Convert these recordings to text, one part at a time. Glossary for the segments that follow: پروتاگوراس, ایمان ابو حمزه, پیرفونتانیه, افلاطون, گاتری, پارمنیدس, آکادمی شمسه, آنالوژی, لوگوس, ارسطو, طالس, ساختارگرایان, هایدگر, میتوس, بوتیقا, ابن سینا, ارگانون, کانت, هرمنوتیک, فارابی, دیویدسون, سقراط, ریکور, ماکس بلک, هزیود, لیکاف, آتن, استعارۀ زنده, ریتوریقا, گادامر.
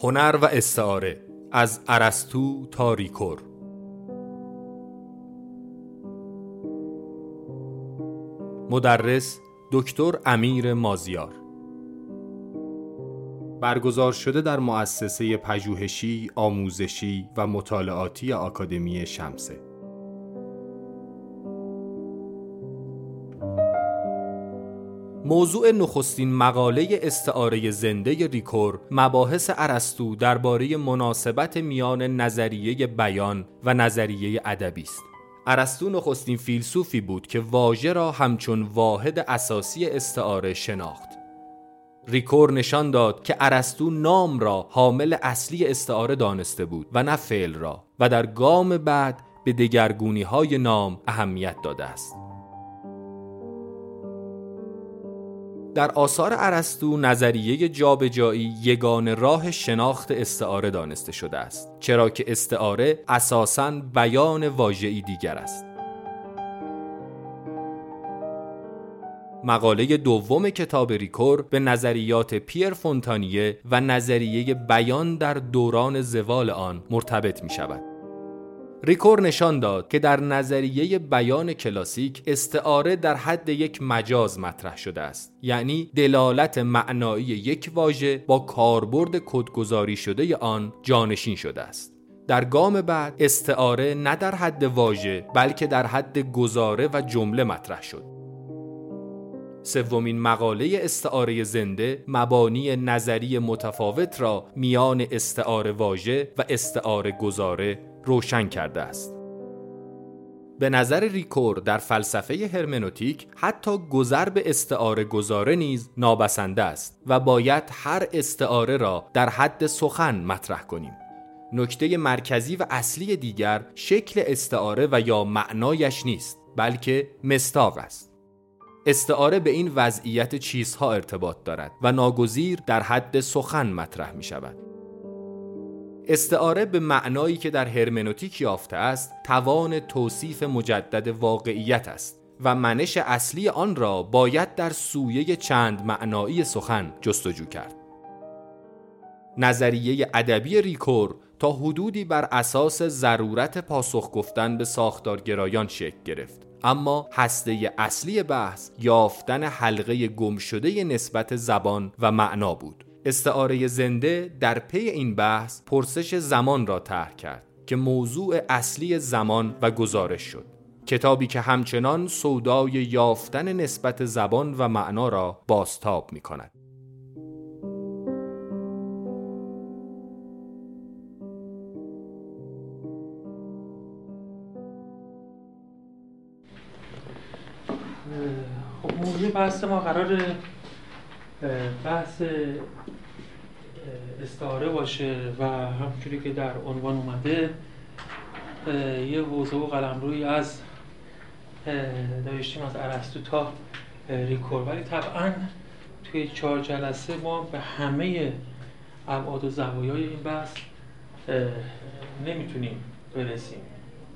هنر و استعاره از ارسطو تا ریکور. مدرس دکتر امیر مازیار. برگزار شده در مؤسسه پژوهشی، آموزشی و مطالعاتی آکادمی شمسه. موضوع نخستین مقاله استعاره زنده ریکور، مباحث ارسطو درباره مناسبت میان نظریه بیان و نظریه ادبی است. ارسطو نخستین فیلسوفی بود که واژه را همچون واحد اساسی استعاره شناخت. ریکور نشان داد که ارسطو نام را حامل اصلی استعاره دانسته بود و نه فعل را، و در گام بعد به دگرگونی‌های نام اهمیت داده است. در آثار ارسطو نظریه جابجایی یگانه راه شناخت استعاره دانسته شده است، چرا که استعاره اساساً بیان واژه‌ای دیگر است. مقاله دوم کتاب ریکور به نظریات پیرفونتانیه و نظریه بیان در دوران زوال آن مرتبط می شود. ریکور نشان داد که در نظریه بیان کلاسیک استعاره در حد یک مجاز مطرح شده است، یعنی دلالت معنایی یک واژه با کاربرد کدگذاری شده آن جانشین شده است. در گام بعد استعاره نه در حد واژه بلکه در حد گزاره و جمله مطرح شد. سومین مقاله استعاره زنده مبانی نظری متفاوت را میان استعاره واژه و استعاره گزاره روشن کرده است. به نظر ریکور در فلسفه هرمنوتیک حتی گذر به استعاره گزاره نیز نابسنده است و باید هر استعاره را در حد سخن مطرح کنیم. نکته مرکزی و اصلی دیگر شکل استعاره و یا معنایش نیست بلکه مصداق است. استعاره به این وضعیت چیزها ارتباط دارد و ناگزیر در حد سخن مطرح می شود. استعاره به معنایی که در هرمنوتیک یافته است، توان توصیف مجدد واقعیت است و منش اصلی آن را باید در سویه چند معنایی سخن جستجو کرد. نظریه ادبی ریکور تا حدودی بر اساس ضرورت پاسخ گفتن به ساختارگرایان شکل گرفت، اما هسته اصلی بحث یافتن حلقه گم شده نسبت زبان و معنا بود. استعاره زنده در پی این بحث پرسش زمان را طرح کرد که موضوع اصلی زمان و گزارش شد. کتابی که همچنان سودای یافتن نسبت زبان و معنا را بازتاب می کند. بحث ما قرار بحث استعاره باشه و همونجوری که در عنوان اومده یه حوزه و قلمرویی از داشتیم از ارسطو تا ریکور، ولی طبعا توی 4 جلسه ما به همه ابعاد و زوایای این بحث نمیتونیم برسیم.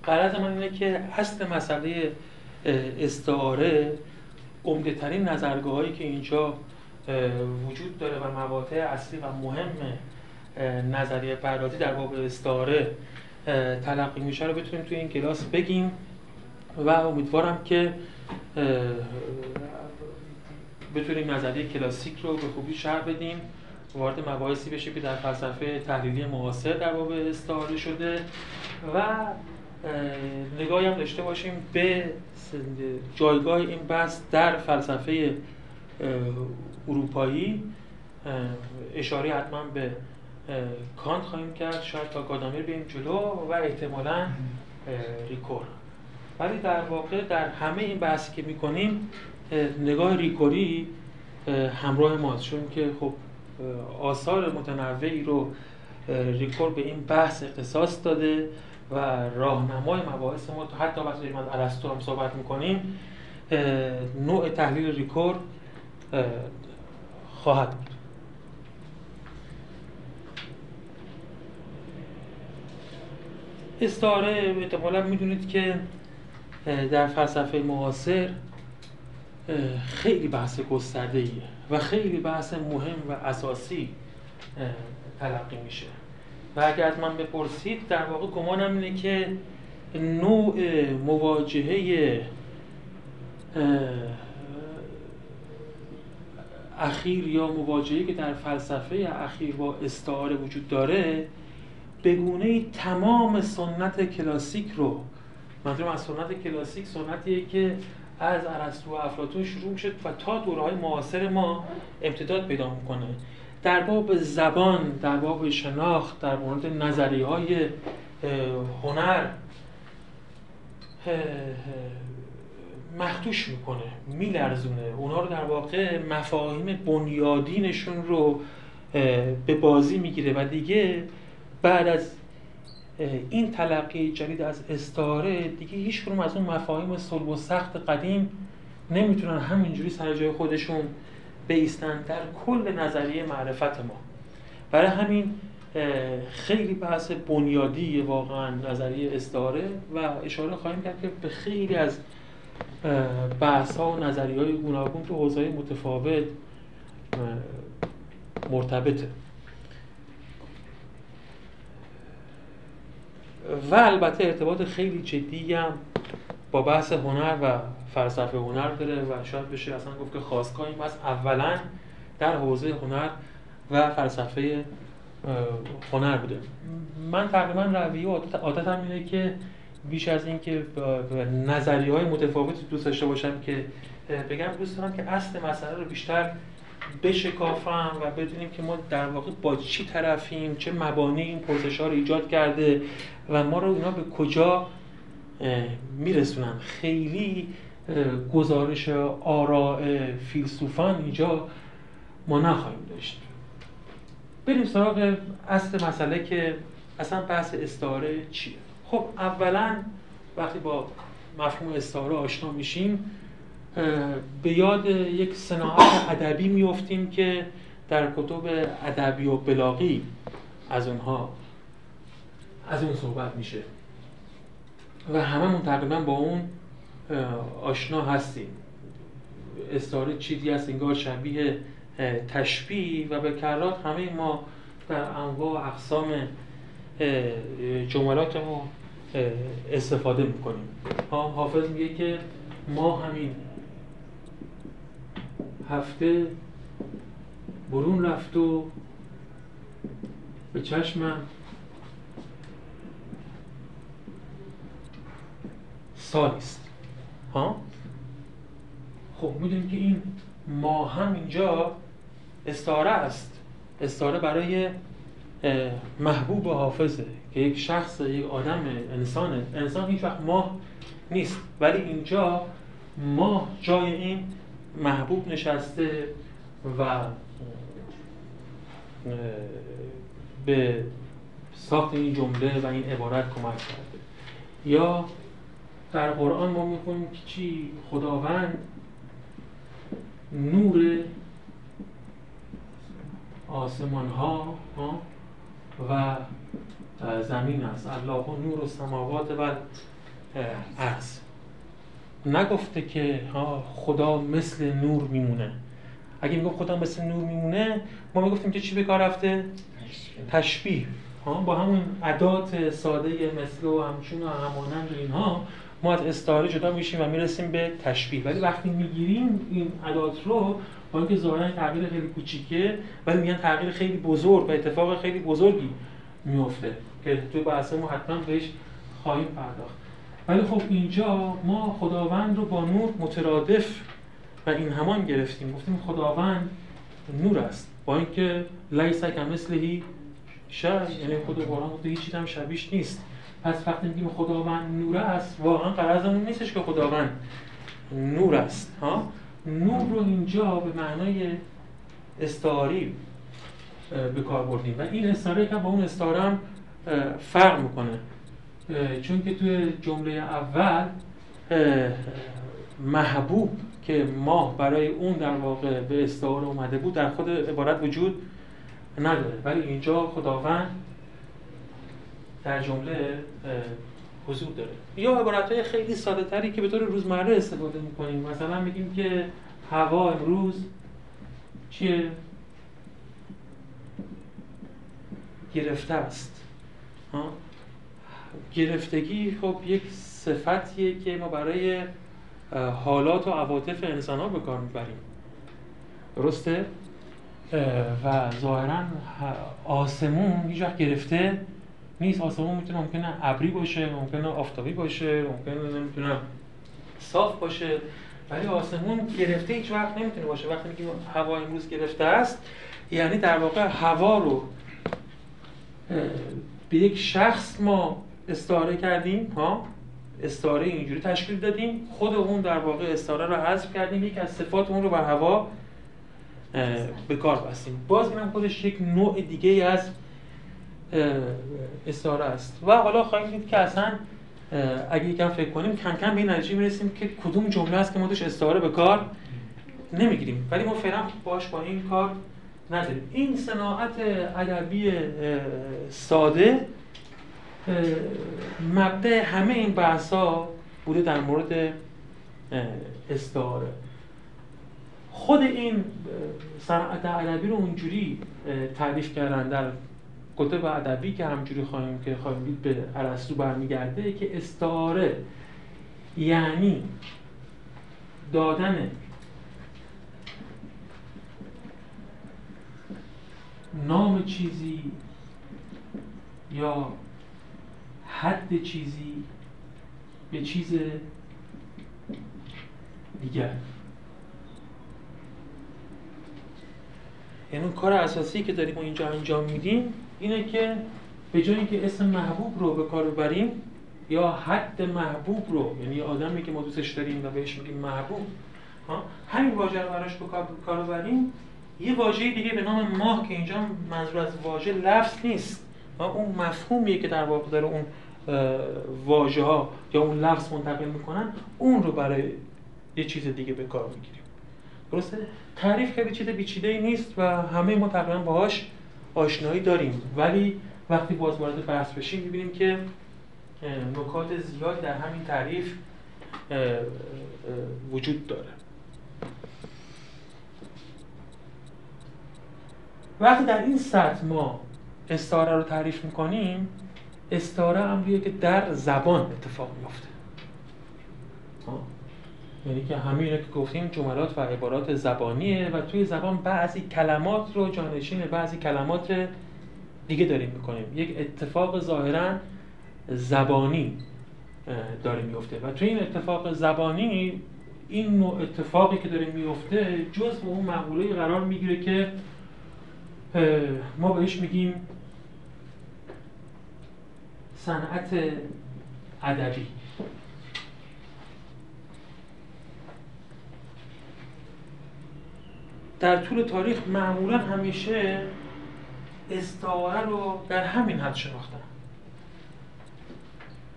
غرض من اینه که اصل مسئله استعاره، عمده ترین نظرگاه‌هایی که اینجا وجود داره و مباحث اصلی و مهم نظریه پردازی در باب استعاره تلقی میشه رو بتونیم توی این کلاس بگیم و امیدوارم که بتونیم نظریه کلاسیک رو به خوبی شرح بدیم، وارد مباحثی بشیم که در فلسفه تحلیلی معاصر در باب استعاره شده و نگاهی هم داشته باشیم به جایگاه این بحث در فلسفه اروپایی. اشاره حتما به کانت خواهیم کرد، شاید تا گادامر بریم جلو و احتمالاً ریکور، ولی در واقع در همه این بحثی که می‌کنیم نگاه ریکوری همراه ماست، چون که خب آثار متنوعی رو ریکور به این بحث اختصاص داده و راهنمای مباحث ما حتی وقتی داریم از ارسطو هم صحبت می‌کنیم نوع تحلیل ریکور خواهد بود. استعاره احتمالاً می‌دونید که در فلسفه معاصر خیلی بحث گسترده‌ایه و خیلی بحث مهم و اساسی تلقی میشه. و اگر از من بپرسید در واقع گمانم اینه که نوع مواجهه اخیر یا مواجهه‌ای که در فلسفه اخیر با استعاره وجود داره به گونه‌ای تمام سنت کلاسیک رو، منظورم از سنت کلاسیک سنتیه که از ارسطو و افلاطون شروع شد و تا دوره‌های معاصر ما امتداد پیدا می‌کنه. در باب زبان، در باب شناخت، در مورد نظریه‌های هنر مخدوش میکنه، میلرزونه اونا رو، در واقع مفاهیم بنیادینشون رو به بازی میگیره و دیگه بعد از این تلقی جدید از استعاره دیگه هیچ کدوم از اون مفاهیم صلب و سخت قدیم نمیتونن همینجوری سر جای خودشون بایستن در کل نظریه معرفت ما. برای همین خیلی بحث بنیادیه واقعا نظریه استعاره و اشاره خواهیم کرد که به خیلی از بحث ها و نظریه های گوناگون تو حوزه‌های متفاوت مرتبطه. و البته ارتباط خیلی جدی هم با بحث هنر و فلسفه هنر داره و شاید بشه اصلا گفت که خاستگاه این بحث اولا در حوزه هنر و فلسفه هنر بوده. من تقریبا رویه و عادتم اینه که بیش از این که نظریه‌های متفاوتی دوست داشته باشم که بگم، دوست دارم که اصل مسئله رو بیشتر بشکافم و بدونیم که ما در واقع با چی طرفیم، چه مبانی این پرسش‌ها رو ایجاد کرده و ما رو اینا به کجا میرسونن. خیلی گزارش آراء فیلسوفان اینجا ما نخواهیم داشت. بریم سراغ اصل مسئله که اصلا بحث استعاره چیه. خب اولا وقتی با مفهوم استعاره آشنا میشیم به یاد یک صناعت ادبی میافتیم که در کتب ادبی و بلاغی از اونها از اون صحبت میشه و هممون تقریبا با اون آشنا هستیم. استعاره چیزی است انگار شبیه تشبیه و به کرات همه ما در انواع اقسام جملات ما استفاده میکنیم. حافظ میگه که ما همین هفته برون رفت و به چشمم سالیست. خب میدونیم که این ما هم اینجا استعاره است. استعاره برای محبوب حافظه که یک شخص، یک آدم، انسانه. انسان هیچ وقت ماه نیست، ولی اینجا ماه جای این محبوب نشسته و به ساخت این جمله و این عبارت کمک کرده. یا در قرآن ما می‌خونیم که چی؟ خداوند نور آسمان ها و زمین است. الله نور السماوات و الارض. نگفته که خدا مثل نور میمونه. اگه میگم خدا مثل نور میمونه، ما میگفتیم که چی به کار رفته؟ تشبیه. با همون ادات ساده مثل و همچون و همانند اینها ما از استعاره جدا میشیم و میرسیم به تشبیه. ولی وقتی میگیریم این ادات رو، با اینکه ظاهراً تغییر خیلی کوچیکه، ولی میگن تغییر خیلی بزرگ و اتفاق خیلی بزرگی میفته که تو بحث ما حتما بهش خواهیم پرداخت. ولی خب اینجا ما خداوند رو با نور مترادف و این همان گرفتیم، گفتیم خداوند نور است، با اینکه لیس کمثله شیء، یعنی خود قرآن گفته هیچ هم شبیهش نیست. پس وقتی میگیم خداوند نور است، واقعا قرضمون نیستش که خداوند نور است. نور رو اینجا به معنای استعاری به کار بردیم و این استعاره که با اون استعاره هم فرق میکنه، چون که توی جمله اول محبوب که ما برای اون در واقع به استعاره اومده بود در خود عبارت وجود نداره، ولی اینجا خداوند در جمله حضور داره. یا عبارت‌های خیلی ساده‌تری که به طور روزمره استفاده می‌کنیم، مثلا میگیم که هوا امروز چیه؟ گرفته است. گرفتگی خب یک صفتیه که ما برای حالات و عواطف انسان ها به کار میبریم، درسته؟ و ظاهرا آسمون هیچ وقت گرفته نیست. آسمون میتونه ممکنه ابری باشه، ممکنه آفتابی باشه، ممکنه نمیتونه صاف باشه، ولی آسمون گرفته هیچ وقت نمیتونه باشه. وقتی میگیم هوا امروز گرفته است، یعنی در واقع هوا رو به یک شخص ما استعاره کردیم، استعاره اینجوری تشکیل دادیم، خود اون در واقع استعاره رو حذف کردیم، یک از صفات اون رو بر هوا به کار بستیم. باز اینم خودش یک نوع دیگه از استعاره است. و حالا خواهیم دید که اصلا اگه یکم فکر کنیم کم کم به این نتیجه میرسیم که کدوم جمله است که ما توش استعاره به کار نمیگیریم، ولی ما فعلا باش با این کار نداریم. این صناعت ادبی ساده مبدأ همه این بحث‌ها بوده در مورد استعاره. خود این صنعت ادبی رو اونجوری تعریف کردن در کتب ادبی که همجوری خواهیم دید به ارسطو برمیگرده، که استعاره یعنی دادن نام چیزی یا حد چیزی به چیز دیگر. یعنی اون کار اساسی که داریم اینجا انجام میدیم اینه که به جای اینکه اسم محبوب رو به کار ببریم یا حد محبوب رو، یعنی آدمی که ما دوستش داریم و بهش میگیم محبوب، همین واژه رو براش به کار ببریم، یه واژه دیگه به نام ماه، که اینجا منظور از واژه لفظ نیست، اون مفهومیه که در واقع داره اون واژه ها یا اون لفظ منتقل میکنن، اون رو برای یه چیز دیگه به کار میگیریم. درسته؟ تعریف خیلی چیز بیچیده‌ای نیست و همه ما تقریبا باهاش آشنایی داریم، ولی وقتی باز وارد بحث بشیم میبینیم که نکات زیاد در همین تعریف وجود داره. وقتی در این سطح ما استعاره رو تعریف میکنیم، استعاره امریه که در زبان اتفاق میفته، یعنی که همین که گفتیم جملات و عبارات زبانیه و توی زبان بعضی کلمات رو جانشین بعضی کلمات دیگه داریم میکنیم، یک اتفاق ظاهرا زبانی داره میفته و توی این اتفاق زبانی، این نوع اتفاقی که داره میفته جزء اون مقوله‌ای قرار میگیره که ما بهش میگیم صنعت ادبی. در طول تاریخ معمولا همیشه استعاره رو در همین حد شناختن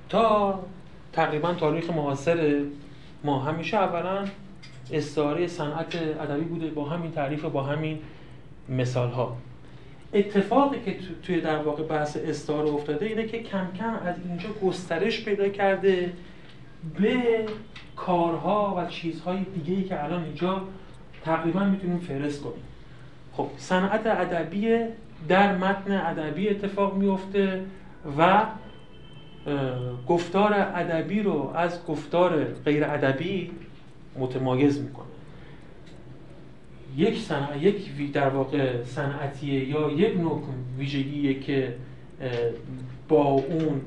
تا تقریبا تاریخ معاصر ما. همیشه اولا استعاره صنعت ادبی بوده، با همین تعریف و با همین مثال ها. اتفاقی که توی در واقع بحث استعاره افتاده اینه که کم کم از اینجا گسترش پیدا کرده به کارها و چیزهای دیگه‌ای که الان اینجا تقریبا میتونیم فهرست کنیم. خب صنعت ادبی در متن ادبی اتفاق میفته و گفتار ادبی رو از گفتار غیر ادبی متمایز میکنه. یک صنعت، یک در واقع صنعتیه یا یک نوع ویژگیه که با اون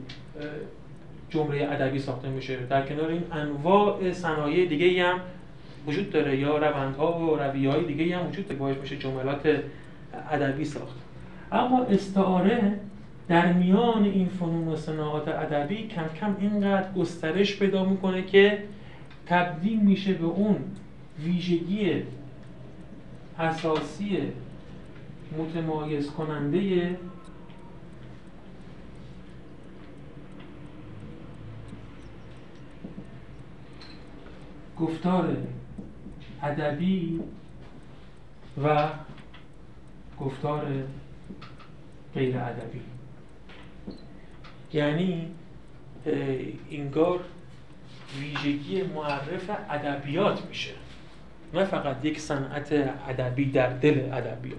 جمله ادبی ساخته میشه. در کنار این انواع صنایع دیگه‌ای هم وجود داره یا روندها و رویه‌های دیگه‌ای هم وجود داره، باعث میشه جملات ادبی ساخت. اما استعاره در میان این فنون و صناعات ادبی کم کم اینقدر گسترش پیدا میکنه که تبدیل میشه به اون ویژگی اساسی متمایز کننده گفتار ادبی و گفتار غیر ادبی. یعنی اینگار ویژگی معرف ادبیات میشه، نه فقط یک صنعت ادبی در دل ادبیات.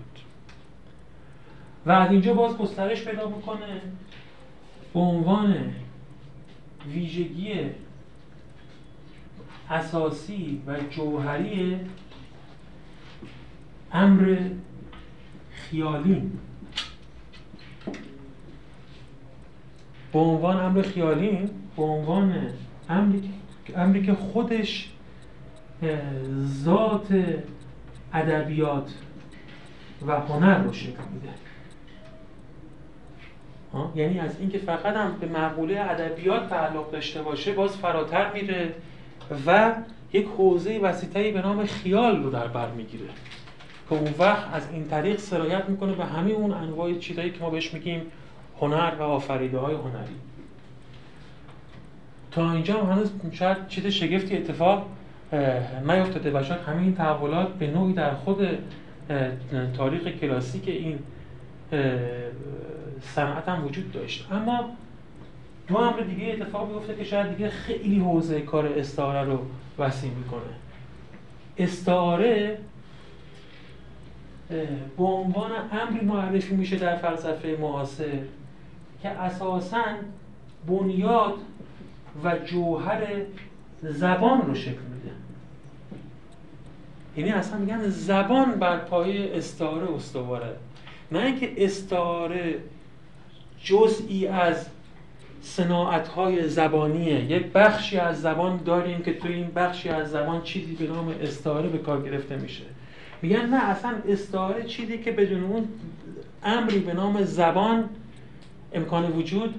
و از اینجا باز گسترش پیدا بکنه به عنوان ویژگی اساسی و جوهری امر خیالی. به عنوان امر خیالی، به عنوان امری که خودش ذات ادبیات و هنر رو شکل میده. یعنی از اینکه فقط هم به مقوله ادبیات تعلق داشته باشه باز فراتر میره و یک حوزه وسیطه‌ای به نام خیال رو در بر میگیره که اون وقت از این طریق سرایت میکنه به همه اون انواع چیزایی که ما بهش میگیم هنر و آفریده‌های هنری. تا اینجا هم هنوز شاید چیز شگفتی اتفاق نیفتاده و شاید همین تحولات به نوعی در خود تاریخ کلاسیک این صنعت هم وجود داشت، اما دو امر دیگه اتفاق میفته که شاید دیگه خیلی حوزه کار استعاره رو وسیع میکنه. استعاره به عنوان امری معرفی میشه در فلسفه معاصر که اساساً بنیاد و جوهر زبان رو شکل میده. یعنی اصلا میگن زبان بر پایه استعاره استواره، نه اینکه استعاره جزئی از صناعت‌های زبانیه. یک بخشی از زبان داریم که توی این بخشی از زبان چیزی به نام استعاره به کار گرفته میشه. میگن نه، اصلا استعاره چیزی که بدون اون امری به نام زبان امکان وجود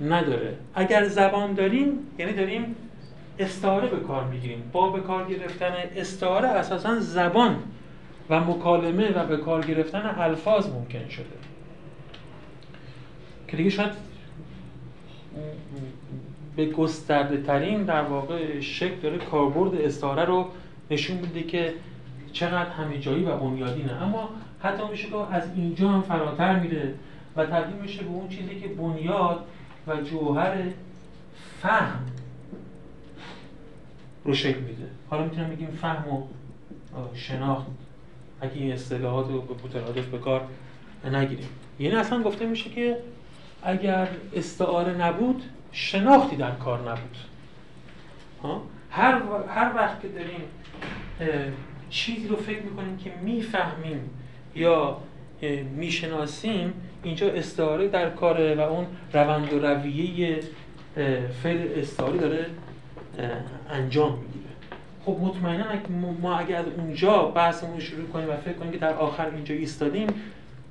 نداره. اگر زبان داریم یعنی داریم استعاره به کار میگیریم. با به کار گرفتن استعاره اساساً زبان و مکالمه و به کار گرفتن الفاظ ممکن شده که دیگه شاید به گسترده ترین در واقع شکل داره کاربرد استعاره رو نشون میده که چقدر همه جایی و بنیادی نه. اما حتی میشه که از اینجا هم فراتر میره و تبدیل میشه به اون چیزی که بنیاد و جوهر فهم رو شکل میده. حالا میتونم بگیم فهم و شناخت اگه این اصطلاحات رو به ترادف به کار نگیریم. یعنی اصلا گفته میشه که اگر استعاره نبود شناختی در کار نبود. هر وقت که داریم چیزی رو فکر میکنیم که میفهمیم یا میشناسیم، اینجا استعاره در کاره و اون روند و رویه فعل استعاره داره انجام میگیره. خب مطمئنا ما اگه از اونجا بحثمون رو شروع کنیم و فکر کنیم که در آخر اینجا ایستادیم،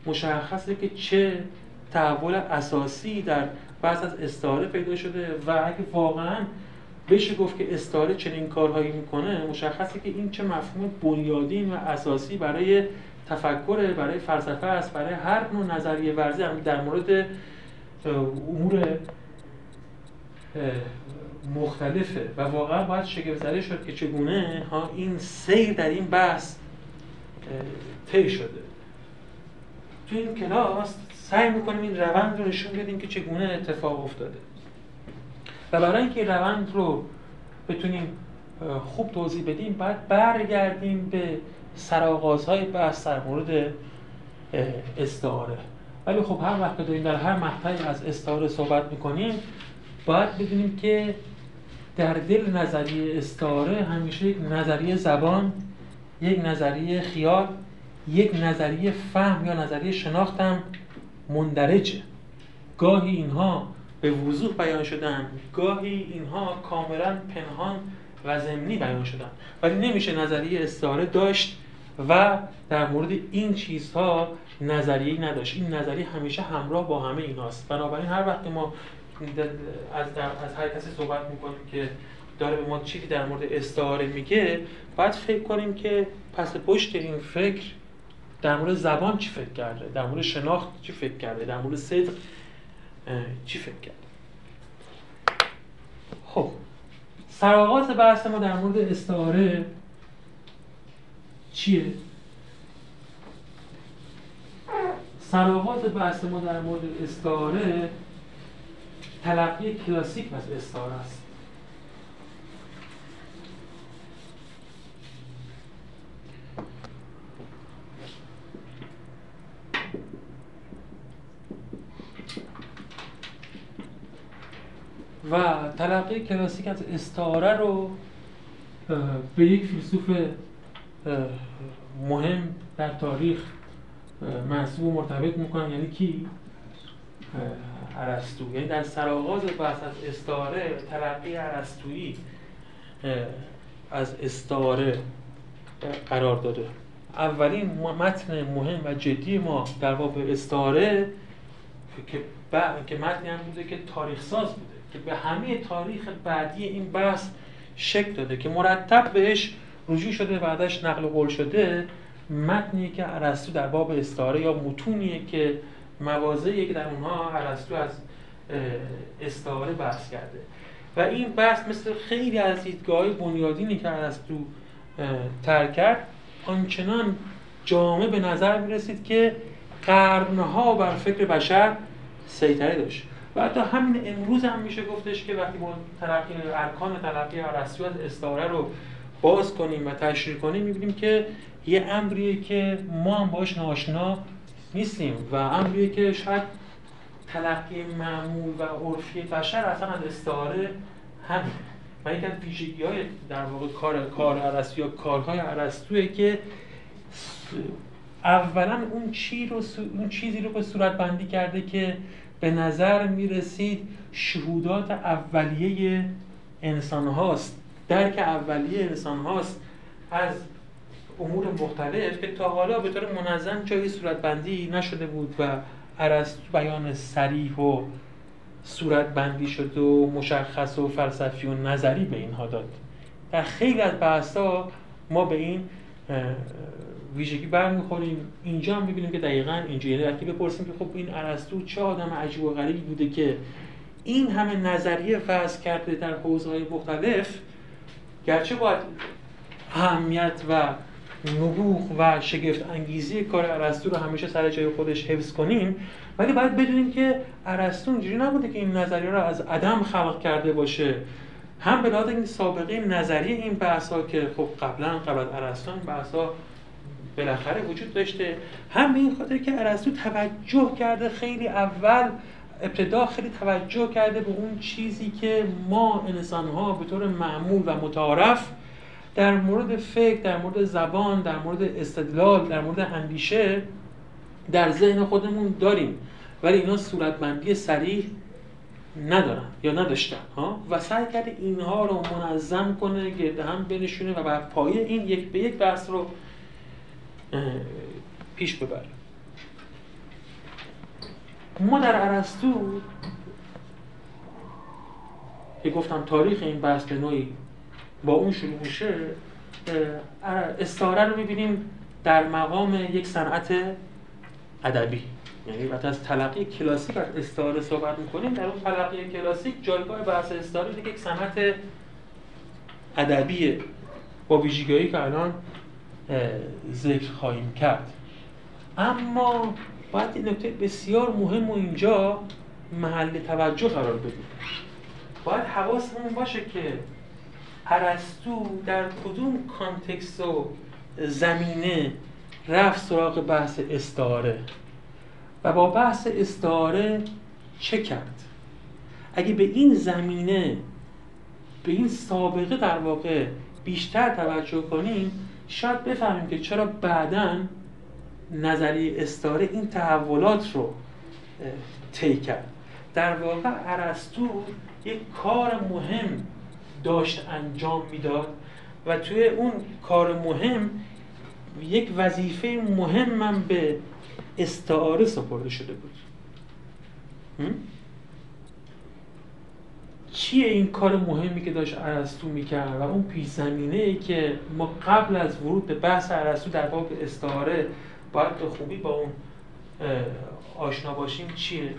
مشخصه که چه تحول اساسی در بحث از استعاره پیدا شده و اگه واقعاً بشه گفت که استعاره چنین کارهایی میکنه، مشخصه که این چه مفهوم بنیادین و اساسی برای تفکر، برای فلسفه است، برای هر نوع نظریه ورزی هم در مورد امور مختلفه و واقعا باید شگفت زده شد که چگونه این سیر در این بحث طی شده. تو این کلاس سعی میکنیم این روند رو نشون بدیم که چگونه اتفاق افتاده و برای اینکه این روند رو بتونیم خوب توضیح بدیم باید برگردیم به سرآغازهای بحث در مورد استعاره. ولی خب هر وقت که داریم در هر مقطعی از استعاره صحبت میکنیم باید بدونیم که در دل نظریه استعاره همیشه یک نظریه زبان، یک نظریه خیال، یک نظریه فهم یا نظریه شناخت هم مندرجه. گاهی اینها به وضوح بیان شدن، گاهی اینها کاملا پنهان و ضمنی بیان شدن، ولی نمیشه نظریه استعاره داشت و در مورد این چیزها نظریه‌ای نداشت. این نظریه همیشه همراه با همه ایناست. بنابراین هر وقت ما از هر کسی صحبت میکنیم که داره به ما چیزی در مورد استعاره میگه، باید فکر کنیم که پس پشت این فکر در مورد زبان چی فکر کرده، در مورد شناخت چی فکر کرده، در مورد صدق چی فکر کرده. خب سرآغاز بحث ما در مورد استعاره چیه؟ سرآغاز بحث ما در مورد استعاره تلقی کلاسیک از استعاره است. و تلقی کلاسیک از استعاره رو به یک فیلسوف مهم در تاریخ محسوب و مرتبط میکنن، یعنی کی؟ ارسطو. یعنی در سرآغاز بحث از استعاره، تلقی ارسطویی از استعاره قرار داده. اولین متن مهم و جدی ما در باب استعاره که متنی هم بوده که تاریخ ساز بوده، که به همه تاریخ بعدی این بحث شکل داده، که مرتب بهش رجوع شده، بعدش نقل قول شده، متنی که ارسطو در باب استعاره یا متونیه که مواضعی که در اونها ارسطو از استعاره بحث کرده. و این بحث مثل خیلی از دیدگاه‌های بنیادینی که ارسطو طرح کرد آنچنان جامع به نظر می‌رسید که قرنها بر فکر بشر سیطره داشت. و حتی همین امروز هم میشه گفتش که وقتی ما ارکان تلقی ارسطو از استعاره رو باز کنیم و تشریح کنیم، می‌بینیم که یه امریه که ما هم باهاش ناآشنا نیستیم و امریه که شاید تلقی معمول و عرفی بشر اصلا از استعاره همین. و یکی از ویژگی‌های در واقع کار ارسطو یا کارهای ارسطوئه که اولا اون چیزی رو به صورت بندی کرده که به نظر میرسید شهودات اولیه انسان هاست، درک اولیه انسان هاست از امور مختلف که تا حالا به طور منظم جایی صورت بندی نشده بود و ارسطو بیان صریح و صورت بندی شد و مشخص و فلسفی و نظری به اینها داد. در خیلی از بحث‌ها ما به این ویژگی برمیخوریم. اینجا هم می‌بینیم که دقیقاً اینجوریه. یعنی وقتی بپرسیم که خب این ارسطو چه آدم عجیب و غریبی بوده که این همه نظریه وضع کرده در حوزه‌های مختلف، گرچه باید اهمیت و نبوغ و شگفت انگیزی کار ارسطو رو همیشه سر جای خودش حفظ کنیم، ولی باید بدونیم که ارسطو اینجوری نبوده که این نظریه رو از عدم خلق کرده باشه. هم به لحاظ این سابقه نظریه این بحث‌ها که خب قبل از ارسطو این بحث‌ها بالاخره وجود داشته، هم به این خاطر که ارسطو توجه کرده ابتدا خیلی توجه کرده به اون چیزی که ما انسان‌ها به طور معمول و متعارف در مورد فکر، در مورد زبان، در مورد استدلال، در مورد اندیشه در ذهن خودمون داریم، ولی اینا صورتبندی صریح ندارن یا نداشتن و سعی کرده اینها رو منظم کنه، گرد هم بنشونه و بر پایه این یک به یک بحث رو پیش ببره. ما در ارسطو که گفتم تاریخ این بحث به نوعی با اون شروع میشه، استعاره رو می‌بینیم در مقام یک صنعت ادبی. یعنی وقتی از تلقی کلاسیک از استعاره صحبت می‌کنیم، در اون تلقی کلاسیک جایگاه بحث استعاره دیگه یک صنعت ادبیه با ویژگی‌هایی که الان ذکر خواهیم کرد. اما باید این نکته بسیار مهم و اینجا محل توجه قرار بدیم. باید حواسمون باشه که ارسطو در کدوم کانتکست و زمینه رفت سراغ بحث استعاره و با بحث استعاره چه کرد. اگه به این زمینه، به این سابقه در واقع بیشتر توجه کنیم، شاید بفهمیم که چرا بعداً نظریه استعاره این تحولات رو طی کرد. در واقع ارسطو یک کار مهم داشت انجام میداد و توی اون کار مهم یک وظیفه مهم هم به استعاره سپرده شده بود. چیه این کار مهمی که داشت ارسطو میکرد و اون پیش زمینه‌ای که ما قبل از ورود به بحث ارسطو در باب استعاره باید به خوبی با اون آشنا باشیم چیه؟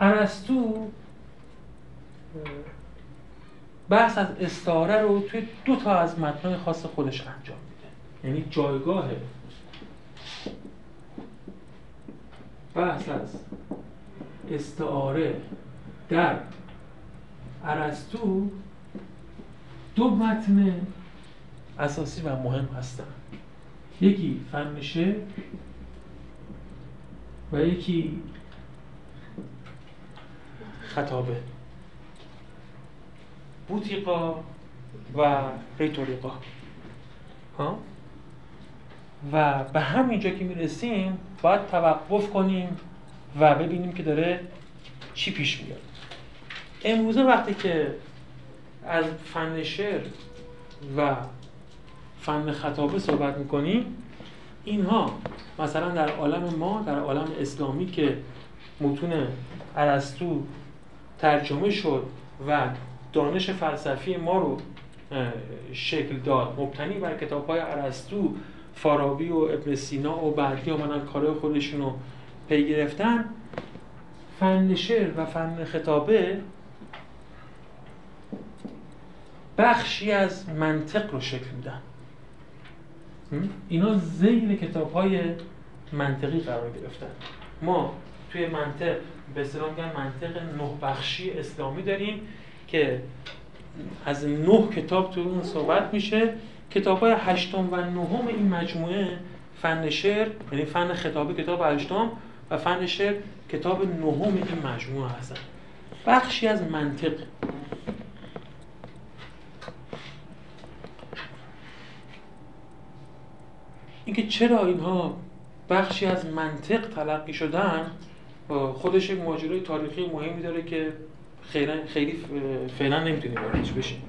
ارسطو بحث از استعاره رو توی دو تا از متن‌های خاص خودش انجام میده. یعنی جایگاه بحث از استعاره در ارسطو دو متن اساسی و مهم هستن. یکی فن شعر و یکی خطابه، بوتیقا و ریتوریقا. و به همینجا که میرسیم باید توقف کنیم و ببینیم که داره چی پیش میاد. امروزه وقتی که از فن شعر و فن خطابه صحبت میکنیم، اینها مثلا در عالم ما، در عالم اسلامی که متون ارسطو ترجمه شد و دانش فلسفی ما رو شکل داد، مبتنی بر کتاب‌های ارسطو، فارابی و ابن سینا و بعدی آمدن کارهای خودشون رو پی گرفتن، فن شعر و فن خطابه بخشی از منطق رو شکل میدن. اینا زیر کتاب‌های منطقی قرار گرفتن. ما توی منطق به اصطلاح میگن منطق 9 بخشی اسلامی داریم که از 9 کتاب توی اون صحبت میشه. کتاب‌های 8 و 9 این مجموعه، فن شعر یعنی فن خطابه کتاب 8 و فن شعر کتاب 9 این مجموعه هستن. بخشی از منطق. اینکه چرا اینها بخشی از منطق تلقی شدن خودش یک ماجرای تاریخی مهمی داره که خیلی فعلا نمیتونیم واردش بشیم.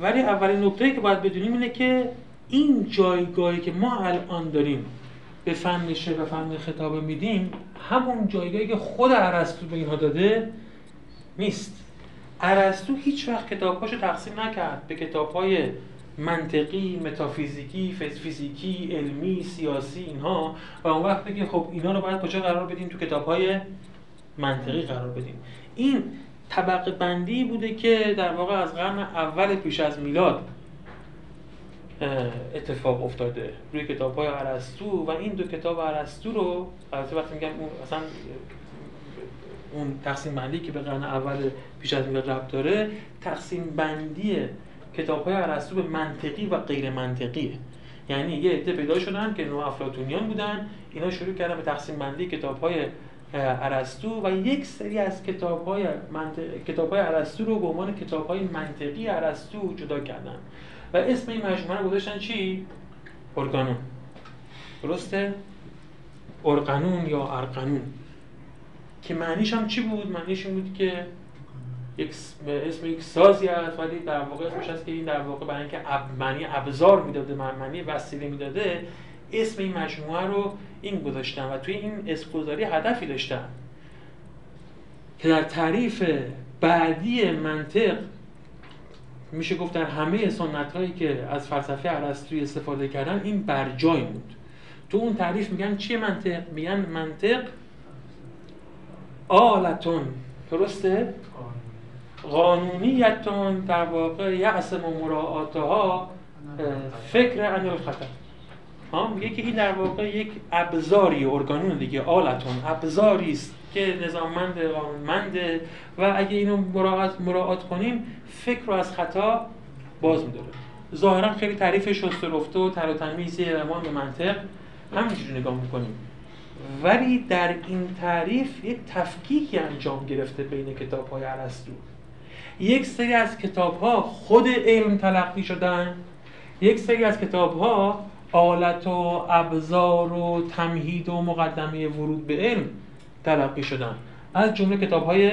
ولی اولین نکته‌ای که باید بدونیم اینه که این جایگاهی که ما الان داریم به فن شعر و فن خطابه میدیم، همون جایگاهی که خود ارسطو به اینها داده نیست. ارسطو هیچ وقت کتاب‌هاشو تقسیم نکرد به کتاب‌های منطقی، متافیزیکی، فیزیکی، علمی، سیاسی اینها، و اون وقت بگیم خب اینا رو باید کجا قرار بدیم؟ تو کتاب‌های منطقی قرار بدیم. این طبقه بندی بوده که در واقع از قرن اول پیش از میلاد اتفاق افتاده روی کتاب‌های ارسطو. و این 2 کتاب ارسطو رو، البته وقتی میگم اون اصلا اون تقسیم بندی که به قرن اول پیش از میلاد ربط داره، تقسیم بندی کتاب‌های ارسطو به منطقی و غیر منطقیه. یعنی یه عده پیدا شدن که نو افلاطونیان بودن، اینا شروع کردن به تقسیم بندی کتاب‌های ارسطو و یک سری از کتاب‌های ارسطو رو به عنوان کتاب‌های منطقی ارسطو جدا کردن و اسم این مجموعه رو گذاشتن چی؟ ارقانون. درسته؟ ارقانون یا ارقانون که معنیش هم چی بود؟ معنیش این بود که اسم یک سازی هست، ولی در واقع اسمش هست که این در واقع برای اینکه معنی ابزار میداده، معنی وسیله میداده، اسم این مجموعه رو این گذاشتن و توی این اسم‌گذاری هدفی داشتن که در تعریف بعدی منطق میشه گفت در همه سنت‌هایی که از فلسفه ارسطویی استفاده کردن این برجای بود. تو اون تعریف میگن چیه منطق؟ میگن منطق آلتون، درسته؟ قانونیتون در واقع یعصم و مراعاتها فکر عن الخطر. میگه که این در واقع یک ابزاری، ارگانون دیگه، آلتون ابزاری است که نظاممند، قانونمنده و اگه اینو مراعات کنیم فکر رو از خطا باز می‌داره. ظاهرا خیلی تعریف شسته رفته و تر و تمیزی ما به منطق همینجوری نگاه می‌کنیم، ولی در این تعریف یک تفکیکی انجام گرفته بین کتاب‌های ارسطو. یک سری از کتاب‌ها خود علم تلقی شدن، یک سری از کتاب‌ها آلت و ابزار و تمهید و مقدمه ورود به علم تلقی شدن، از جمله کتاب‌های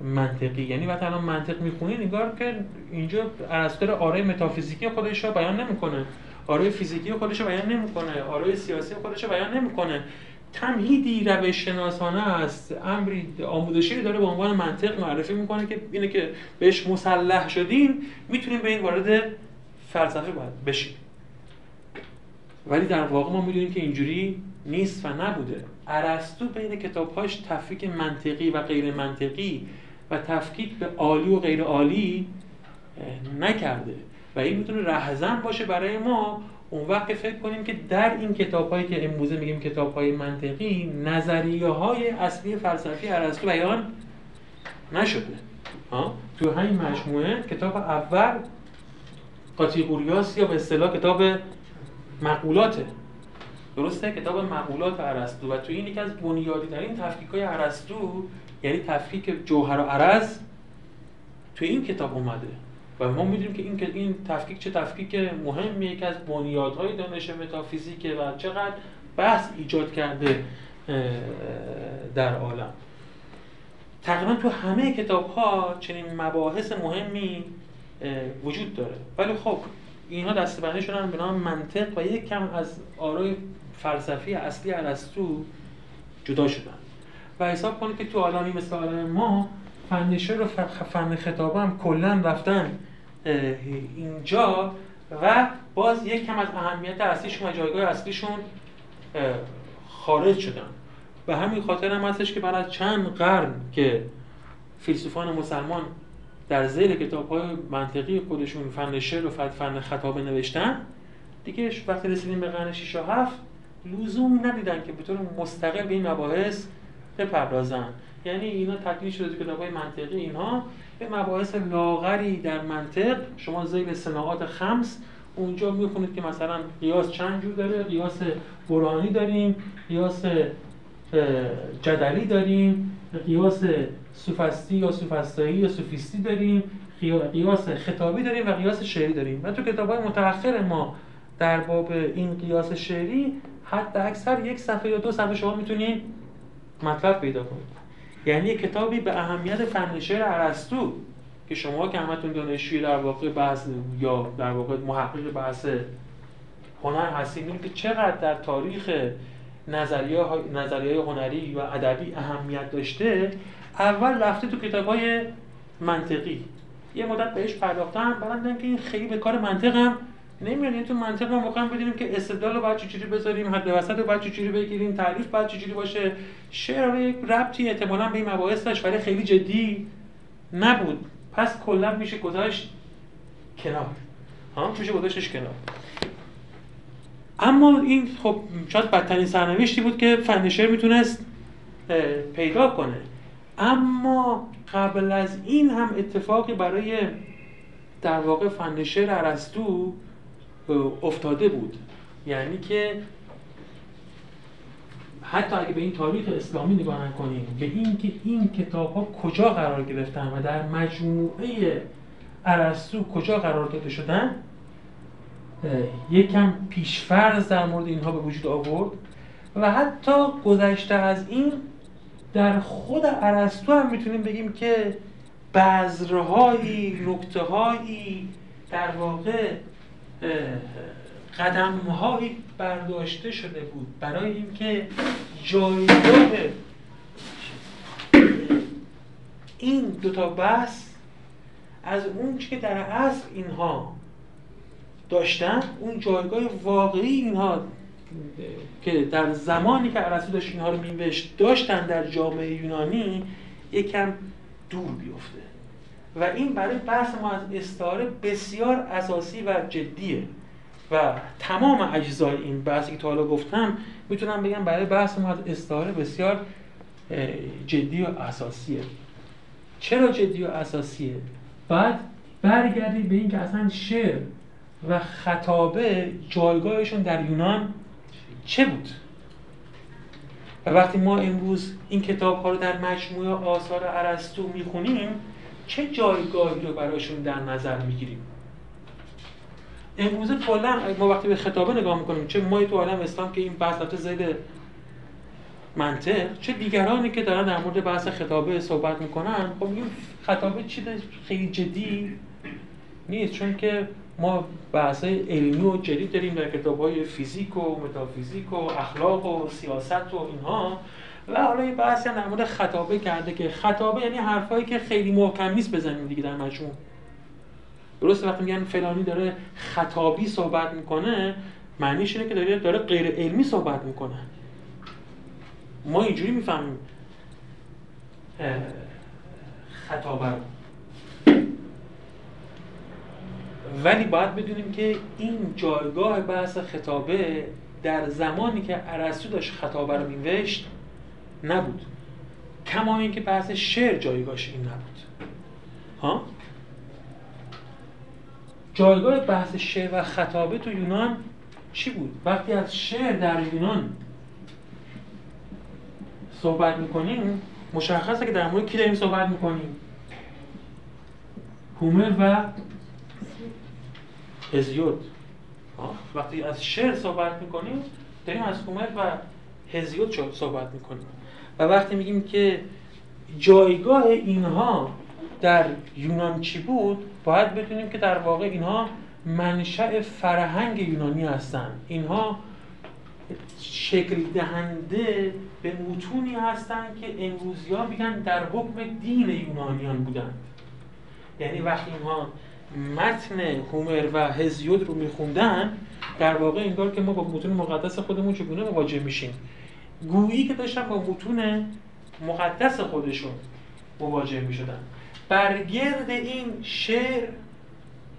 منطقی. یعنی وقتی الان منطق می‌خونید نگار که اینجا ارسطو آرای متافیزیکی خودش رو بیان نمی‌کنه، آرای فیزیکی خودش رو بیان نمی‌کنه، آرای سیاسی خودش رو بیان نمی‌کنه، تمهیدی روش شناسانه است، امری آموزشی رو داره به عنوان منطق معرفی می‌کنه که اینه که بهش مسلح شدین می‌تونیم به این وارد فلسفه بشیم. ولی در واقع ما می‌دونیم که اینجوری نیست و نبوده. ارسطو بین کتاب‌هاش تفکیک منطقی و غیر منطقی و تفکیک به عالی و غیر عالی نکرده و این می‌تونه رهزن باشه برای ما. اون وقت فکر کنیم که در این کتاب‌هایی که امروزه میگیم کتاب‌های منطقی، نظریه‌های اصلی فلسفی ارسطو بیان نشده. تو همین مجموعه کتاب اول پروتاگوراس یا به اصطلاح کتاب مقولاته درسته کتاب مقولات ارسطو و تو این یکی از بنیادی‌ترین تفکیک‌های ارسطو یعنی تفکیک جوهر و عرض تو این کتاب اومده و ما می‌دونیم که این تفکیک چه تفکیک مهمیه، یکی از بنیادهای دانش متافیزیک و چقدر بحث ایجاد کرده در عالم. تقریبا تو همه کتاب‌ها چنین مباحث مهمی وجود داره، ولی خب اینها دسته‌بندی شدن به نام منطق و یک کم از آرای فلسفی اصلی ارسطو جدا شدن. و حساب کنید که تو عالمی مثل عالم ما فن شعر و فن خطابه هم کلاً رفتن اینجا و باز یک کم از اهمیت اصلیشون و جایگاه اصلیشون خارج شدن. به همین خاطر هم هستش که بعد از چند قرن که فیلسوفان مسلمان در زیر کتاب‌های منطقی خودشون فن شعر و فن خطابه نوشتن، دیگه وقتی رسیدیم به قرن 6 و 7 لزوم ندیدن که به طور مستقل به این مباحث بپردازن. یعنی اینا تبدیل شده تو کتاب‌های منطقی اینها به مباحث لاغری در منطق. شما زیر صناعات خمس اونجا می‌خونید که مثلا قیاس چند جور داره، قیاس برهانی داریم، قیاس جدلی داریم، قیاس سوفستی یا سوفستایی یا سوفیستی داریم، قیاس خطابی داریم و قیاس شعری داریم. و تو کتاب‌های متأخر ما در باب این قیاس شعری حتی اکثر یک صفحه یا دو صفحه شما میتونید مطلب پیدا کنید. یعنی کتابی به اهمیت فن شعر ارسطو که شما که همتون دانشجوی در واقع بحث یا در واقع محقق بحث هنر هستید، می‌بینید که چقدر در تاریخ نظریه هنری و ادبی اهمیت داشته. اول رفته تو کتاب‌های منطقی یه مدت بهش پرداختن، بعد دیدن که این خیلی به کار منطق هم نمیاد. یعنی تو منطق هم واقعا بدونیم که استدلال رو باید چجوری بذاریم، حد وسط رو باید چجوری بگیریم، تعریف باید چجوری باشه. شعر رو یک ربطی احتمالاً به این مباحث داشت ولی خیلی جدی نبود. پس کلا میشه گذاشت کنار، اما این خب شاید بدترین سرنوشتی بود که فن شعر میتونست پیدا کنه. اما قبل از این هم اتفاقی برای در واقع فن شعر ارسطو افتاده بود. یعنی که حتی اگه به این تاریخ اسلامی نگاه نکنیم، به اینکه این کتاب‌ها کجا قرار گرفتن و در مجموعه ارسطو کجا قرار داده شدن، یکم پیشفرض در مورد اینها به وجود آورد. و حتی گذشته از این در خود ارسطو هم میتونیم بگیم که بذرهایی، نکته‌هایی در واقع قدم‌هایی برداشته شده بود برای اینکه جایگاه این دوتا بحث از اون چی که در اصل اینها داشتن، اون جایگاه واقعی اینها که در زمانی که ارسطو داشت اینها رو می‌نوشت داشتن در جامعه یونانی یکم دور بیفته. و این برای بحث ما از استعاره بسیار اساسی و جدیه و تمام اجزای این بحثی که تا حالا گفتم میتونم بگم برای بحث ما از استعاره بسیار جدی و اساسیه. چرا جدی و اساسیه؟ بعد برگردید به این که اصلا شعر و خطابه جایگاهشون در یونان چه بود؟ و وقتی ما امروز این کتاب‌ها رو در مجموعه آثار ارسطو می‌خونیم چه جایگاهی رو براشون در نظر می‌گیریم؟ امروز کلاً ما وقتی به خطابه نگاه می‌کنیم، چه ما تو عالم اسلام که این بحث رفته زید منطق، چه دیگرانی که دارن در مورد بحث خطابه صحبت می‌کنن، خب میگیم خطابه چیز خیلی جدی نیست، چون که ما بحث‌های علمی و جدید داریم در کتاب‌های فیزیک و متافیزیک و اخلاق و سیاست و اینها. و حالا یه بحثی هم در مورد خطابه کرده که خطابه یعنی حرفایی که خیلی محکم نیست بزنیم دیگه در مجموع. درسته وقتی میگن فلانی داره خطابی صحبت میکنه، معنیش اینه که داره غیر علمی صحبت میکنه. ما اینجوری میفهمیم خطابه رو، ولی باید بدونیم که این جایگاه بحث خطابه در زمانی که ارسطو داشت خطابه رو می‌نوشت نبود، کما اینکه بحث شعر جایگاهش این نبود. جایگاه بحث شعر و خطابه تو یونان چی بود؟ وقتی از شعر در یونان صحبت میکنیم مشخصه که در مورد کی داریم صحبت میکنیم؟ هومر و هزیود. وقتی از شعر صحبت میکنیم داریم از هومر و هزیود صحبت میکنیم. و وقتی میگیم که جایگاه اینها در یونان چی بود، باید بدونیم که در واقع اینها منشأ فرهنگ یونانی هستند. اینها شکل دهنده به متونی هستند که امروزی‌ها میگن در حکم دین یونانیان بودند. یعنی وقتی اینها متن هومر و هزیود رو میخوندن، در واقع انگار که ما با متون مقدس خودمون چگونه مواجه میشیم، گویی که داشتن با متون مقدس خودشون مواجه میشدن. برگرد این شعر،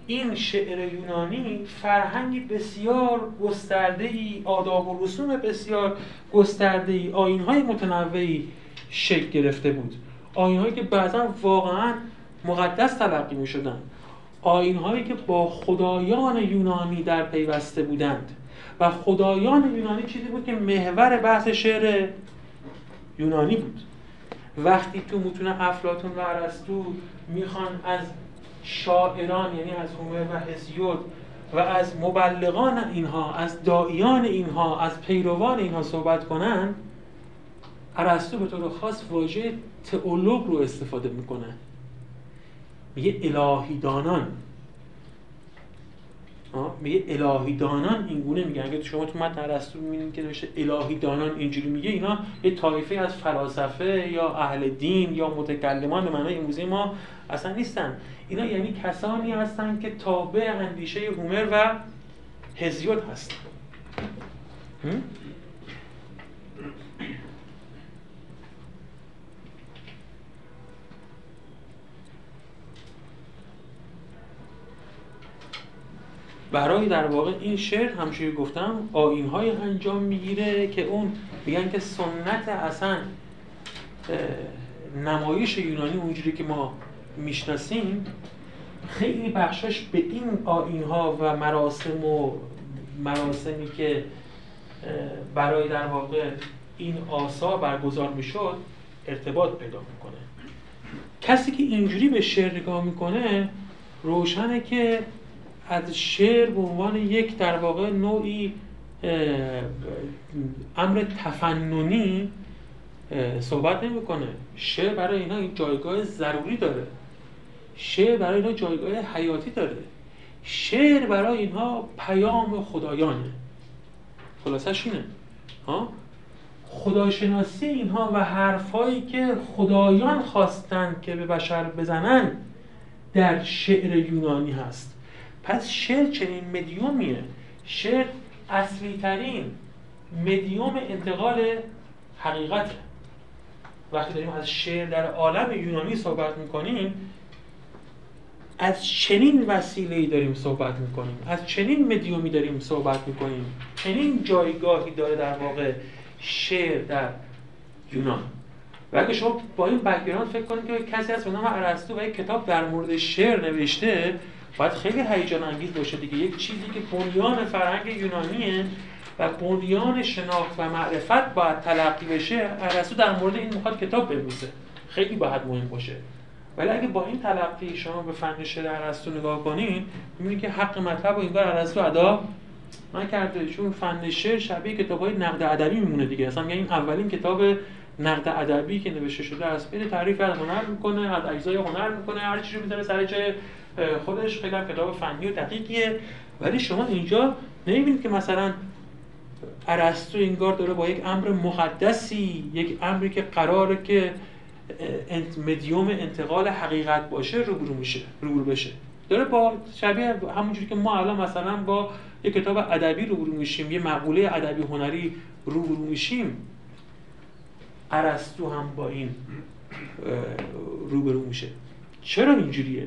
این شعر یونانی فرهنگی بسیار گسترده‌ای، آداب و رسوم بسیار گسترده‌ای، آیین‌های متنوعی شکل گرفته بود. آیین‌هایی که بعضاً واقعاً مقدس تلقی می‌شدند، آیین‌هایی که با خدایان یونانی در پیوسته بودند. و خدایان یونانی چیزی بود که محور بحث شعر یونانی بود. وقتی تو متون افلاطون و ارسطو میخوان از شاعران، یعنی از هومر و هزیود و از مبلغان اینها، از داعیان اینها، از پیروان اینها صحبت کنن، ارسطو به طور خاص واژه تئولوگ رو استفاده میکنه. میگه الهی دانان، میگه الهی دانان اینگونه میگن. اگه شما تو متن ارسطو میبینید که نوشته الهی دانان اینجوری میگه، اینا یه طایفه از فلاسفه یا اهل دین یا متکلمان به معنای امروزی ما اصلا نیستن. اینا یعنی کسانی هستن که تابع اندیشه هومر و هزیود هستن. برای در واقع این شعر همچنین گفتم آیین‌های انجام میگیره که اون میگن که سنت اصلا نمایش یونانی اونجوری که ما میشناسیم خیلی بخشش به این آیین‌ها و مراسم و مراسمی که برای در واقع این آثار برگزار میشد ارتباط پیدا میکنه. کسی که اینجوری به شعر نگاه میکنه روشنه که از شعر به عنوان یک در واقع نوعی امر تفننی صحبت نمی‌کنه. شعر برای اینا این جایگاه ضروری داره. شعر برای اینا جایگاه حیاتی داره. شعر برای اینها پیام خدایانه. خلاصش اینه. خداشناسی اینها و حرفایی که خدایان خواستند که به بشر بزنن در شعر یونانی هست. پس شعر چنین مدیومیه. شعر اصلی ترین مدیوم انتقال حقیقته. وقتی داریم از شعر در عالم یونانی صحبت میکنیم، از چنین وسیله‌ای داریم صحبت میکنیم، از چنین مدیومی داریم صحبت میکنیم. چنین جایگاهی داره در واقع شعر در یونان. و اگه شما با این بک‌گراند فکر کنید که کسی از به نام ارسطو و یک کتاب در مورد شعر نوشته، باید خیلی هیجان انگیز باشه دیگه. یک چیزی که بنیان فرهنگ یونانیه و بنیان شناخت و معرفت باید تلقی بشه، ارسطو در مورد این میخواد کتاب بنویسه. خیلی باید مهم باشه. ولی اگه با این تلقی شما به فن شعر ارسطو نگاه کنین، می‌بینید که حق مطلب و اینگار ارسطو ادا نکرده. چون فن شعر شبیه کتاب‌های نقد ادبی میمونه دیگه. اصلا میگن این اولین کتاب نقد ادبی که نوشته شده است. میره تعریف از هنر میکنه، از اجزای هنر میکنه، هر چیزی میذاره سر جای خودش. خیلی کتاب فنی و دقیقیه. ولی شما اینجا نمیبینید که مثلا ارسطو انگار داره با یک امر مقدسی، یک امری که قراره که مدیوم انتقال حقیقت باشه روبرو بشه. داره با شبیه همونجوری که ما الان مثلا با یک کتاب ادبی روبرو میشیم، یه مقوله ادبی هنری روبرو میشیم، ارسطو هم با این روبرو میشه. چرا اینجوریه؟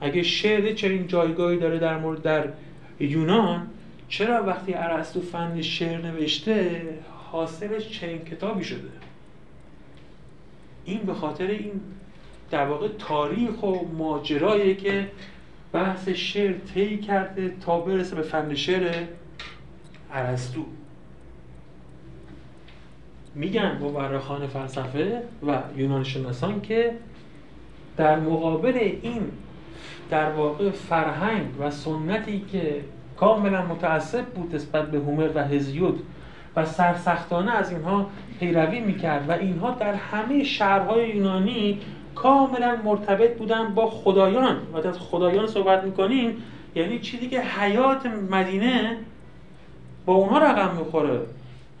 اگه شعر چنین جایگاهی داره در مورد در یونان، چرا وقتی ارسطو فن شعر نوشته حاصلش چنین کتابی شده؟ این به خاطر این در واقع تاریخ و ماجراییه که بحث شعر طی کرده تا برسه به فن شعر ارسطو میگن مورخان فلسفه و یونان شناسان که در مقابل این در واقع فرهنگ و سنتی که کاملا متعصب بود نسبت به هومر و هزیود و سرسختانه از اینها پیروی میکرد و اینها در همه شهرهای یونانی کاملا مرتبط بودن با خدایان. وقتی از خدایان صحبت میکنیم یعنی چیزی که حیات مدینه با اونها رقم میخوره،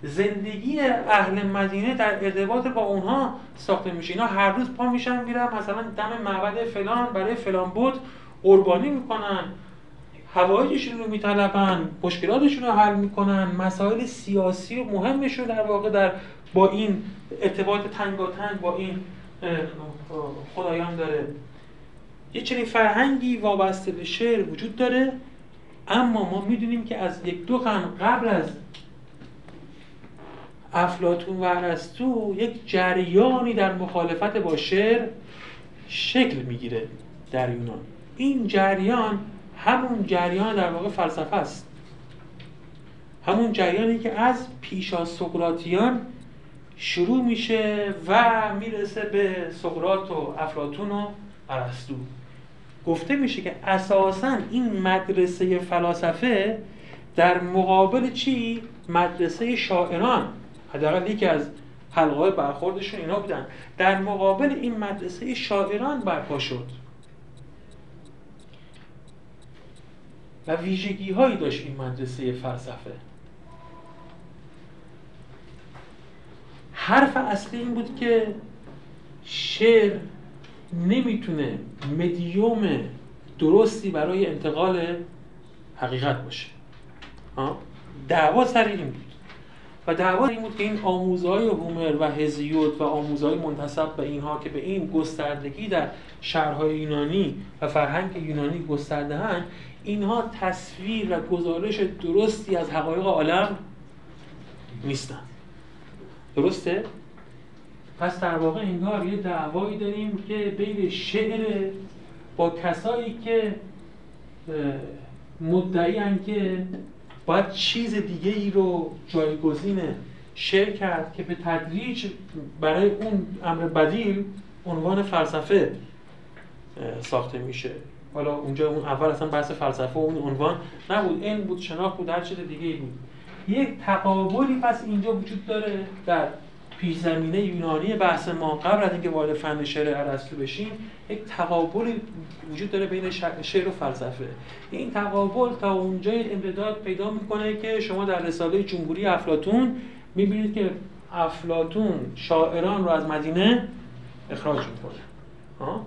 زندگی اهل مدینه در ارتباط با اونها ساخته میشه. اینا هر روز پا میشن میرن مثلا دم معبد فلان برای فلان بت قربانی میکنن، حوایجشون رو میطلبن، مشکلاتشون رو حل میکنن، مسائل سیاسی و مهمشون در واقع در با این ارتباط تنگاتنگ با این خدایان داره. یه چنین فرهنگی وابسته به شعر وجود داره، اما ما میدونیم که از یک دو قرن قبل از افلاطون و ارسطو یک جریانی در مخالفت با شعر شکل میگیره در یونان. این جریان همون جریان در واقع فلسفه است، همون جریانی که از پیش از سقراطیان شروع میشه و میرسه به سقراط و افلاطون و ارسطو. گفته میشه که اساساً این مدرسه فلاسفه در مقابل چی؟ مدرسه شاعران، حداقل یکی از حلقه‌های برخوردشون اینا بودن، در مقابل این مدرسه شاعران برپا شد و ویژگی هایی داشت این مدرسه فلسفه. حرف اصلی این بود که شعر نمیتونه مدیوم درستی برای انتقال حقیقت باشه. دعوا سر این بود و دعوا این بود که این آموزهای هومر و هزیود و آموزهای منتسب به اینها که به این گستردگی در شهرهای یونانی و فرهنگ یونانی گسترده هن، اینها تصویر و گزارش درستی از حقایق عالم نیستن. درسته؟ پس در واقع انگار یه دعوایی داریم که بین شعر با کسایی که مدعی‌اند که باید چیز دیگه ای رو جایگزین شعر کرد که به تدریج برای اون امر بدیل عنوان فلسفه ساخته میشه. حالا اونجا اون اول اصلا بحث فلسفه و اون عنوان نبود، این بود شناخت بود، هر چیز دیگه ای بود. یک تقابلی پس اینجا وجود داره در پیش زمینه یونانی بحث ما قبل از اینکه وارد فن شعر ارسطو بشیم. یک تقابل وجود داره بین شعر و فلسفه. این تقابل تا اونجای امتداد پیدا میکنه که شما در رساله جمهوری افلاطون میبینید که افلاطون شاعران رو از مدینه اخراج میکنه.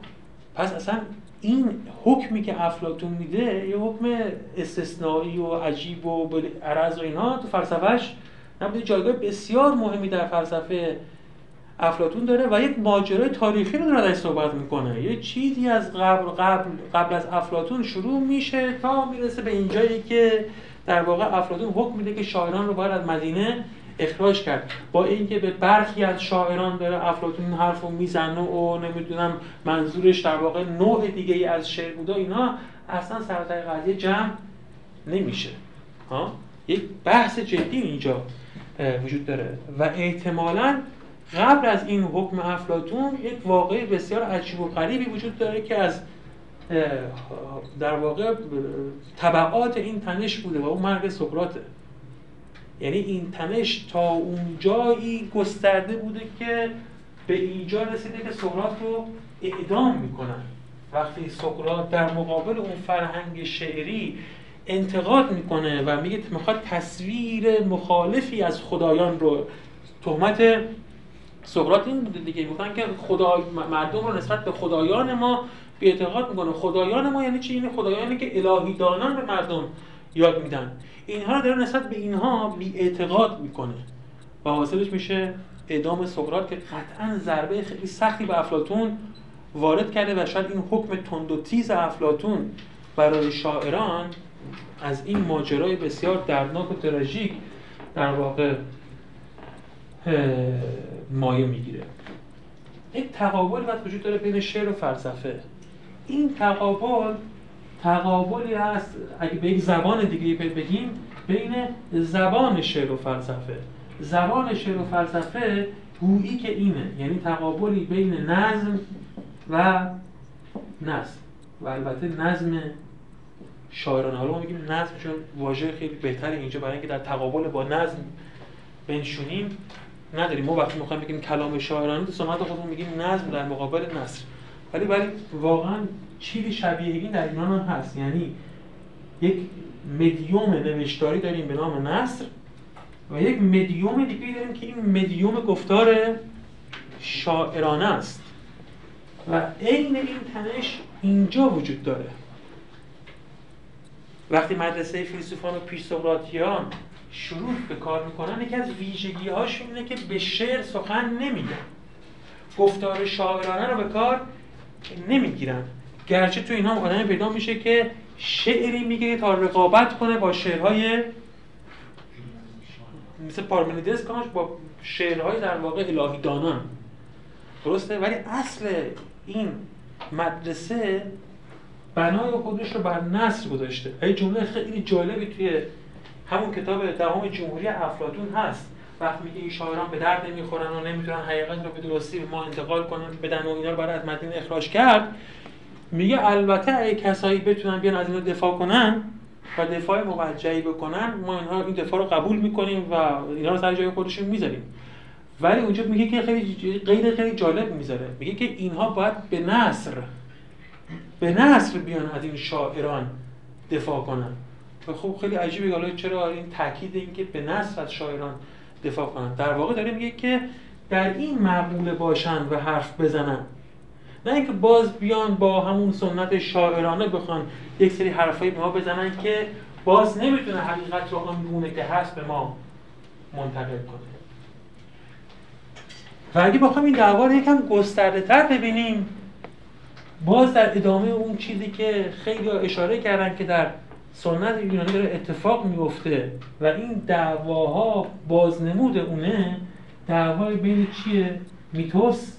پس اصلا این حکمی که افلاطون میده یه حکم استثنایی و عجیب و عرض و اینا تو فلسفهش نبوده، جایگاه بسیار مهمی در فلسفه افلاطون داره و یک ماجرای تاریخی رو داره صحبت میکنه. یه چیزی از قبل از افلاطون شروع میشه تا میرسه به اینجایی که در واقع افلاطون حکم میده که شاعران رو باید از مدینه اخراج کرد، با اینکه به برخی از شاعران داره افلاطون این حرفو میزنه و نمیدونم منظورش در واقع نوع دیگه ای از شعر بوده، اینا اصلا سر و ته قضیه جمع نمیشه. یک بحث جدی اینجا وجود داره و احتمالاً قبل از این حکم افلاطون یک واقعه بسیار عجیب و غریبی وجود داره که از در واقع طبعات این تنش بوده و اون مرگ سقراطه. یعنی این تنش تا اونجایی گسترده بوده که به اینجا رسیده که سقراط رو اعدام میکنن. وقتی سقراط در مقابل اون فرهنگ شعری انتقاد میکنه و میگه میخواد تصویر مخالفی از خدایان رو، تهمت سقراط این بوده دیگه، میگن که خدا مردم رو نسبت به خدایان ما بی‌اعتقاد میکنه. خدایان ما یعنی چی؟ این خدایانی که الهی دانان به مردم یاد میدن، اینها رو داره نسبت به اینها بی‌اعتقاد میکنه و حاصلش میشه اعدام سقراط که قطعاً ضربه خیلی سختی به افلاطون وارد کرده و شاید این حکم تند و تیز افلاطون برای شاعران از این ماجرای بسیار دردناک و تراژیک در واقع مایه میگیره. یک تقابل وجود داره بین شعر و فلسفه. این تقابل تقابلی هست، اگه به یک زبان دیگه بگیم، بین زبان شعر و فلسفه. زبان شعر و فلسفه گویی که اینه، یعنی تقابلی بین نظم و نظم، و البته نظم شاعرانه. حالا ما میگیم نظم چون واژه خیلی بهتره اینجا، برای اینکه در تقابل با نظم بنشونیم نداریم. ما وقتی میخوایم بگیم کلام شاعرانه تو سمت خودمون میگیم نظم در مقابل نثر، ولی واقعا چیزی شبیه این در ایران هم هست. یعنی یک مدیوم نوشتاری داریم به نام نثر و یک مدیوم دیگه داریم که این مدیوم گفتار شاعرانه است و عین این تنش اینجا وجود داره. وقتی مدرسه فیلسوفان و پیش‌سقراطیان شروع به کار میکنن، یکی از ویژگی‌هاشون اینه که به شعر سخن نمیگن، گفتار شاعرانه رو به کار نمیگیرن، گرچه تو اینا هم آدمی پیدا میشه که شعری میگه تا رقابت کنه با شعرهای مثل پارمنیدس، کامش با شعرهای در واقع الهی دانان، درسته؟ ولی اصل این مدرسه بنای خودش رو بر نثر گذاشته. یه جمله خیلی جالبی توی همون کتاب دهم جمهوری افلاطون هست، وقتی میگه این شاعران به درد نمیخورن و نمیتونن حقیقت رو به درستی به ما انتقال کنن، بدن و اینا رو برای از متن اخراج کرد، میگه البته اگه کسایی بتونن بیان از اینا دفاع کنن و دفاع موجهی بکنن، ما اینها این دفاع رو قبول میکنیم و اینا رو سر جای خودشون میذاریم. ولی اونجا میگه که خیلی جالب میذاره، میگه که اینها باید به نثر بیان از این شاعران دفاع کنن. و خب خیلی عجیبه حالا چرا این تاکید اینکه به نثر از شاعران دفاع کنن. در واقع داره میگه که در این مقوله باشن و حرف بزنن، نه اینکه باز بیان با همون سنت شاعرانه بخوان یک سری حرفایی به ما بزنن که باز نمیتونه حقیقت رو آنگونه که هست به ما منتقل کنه. و اگه بخوام این دعوا رو یکم گسترده‌تر ببینیم، باز در ادامه اون چیزی که خیلی اشاره کردن که در سنت یونانی داره اتفاق میفته و این دعواها بازنمود اونه، دعوای بین چیه؟ میتوس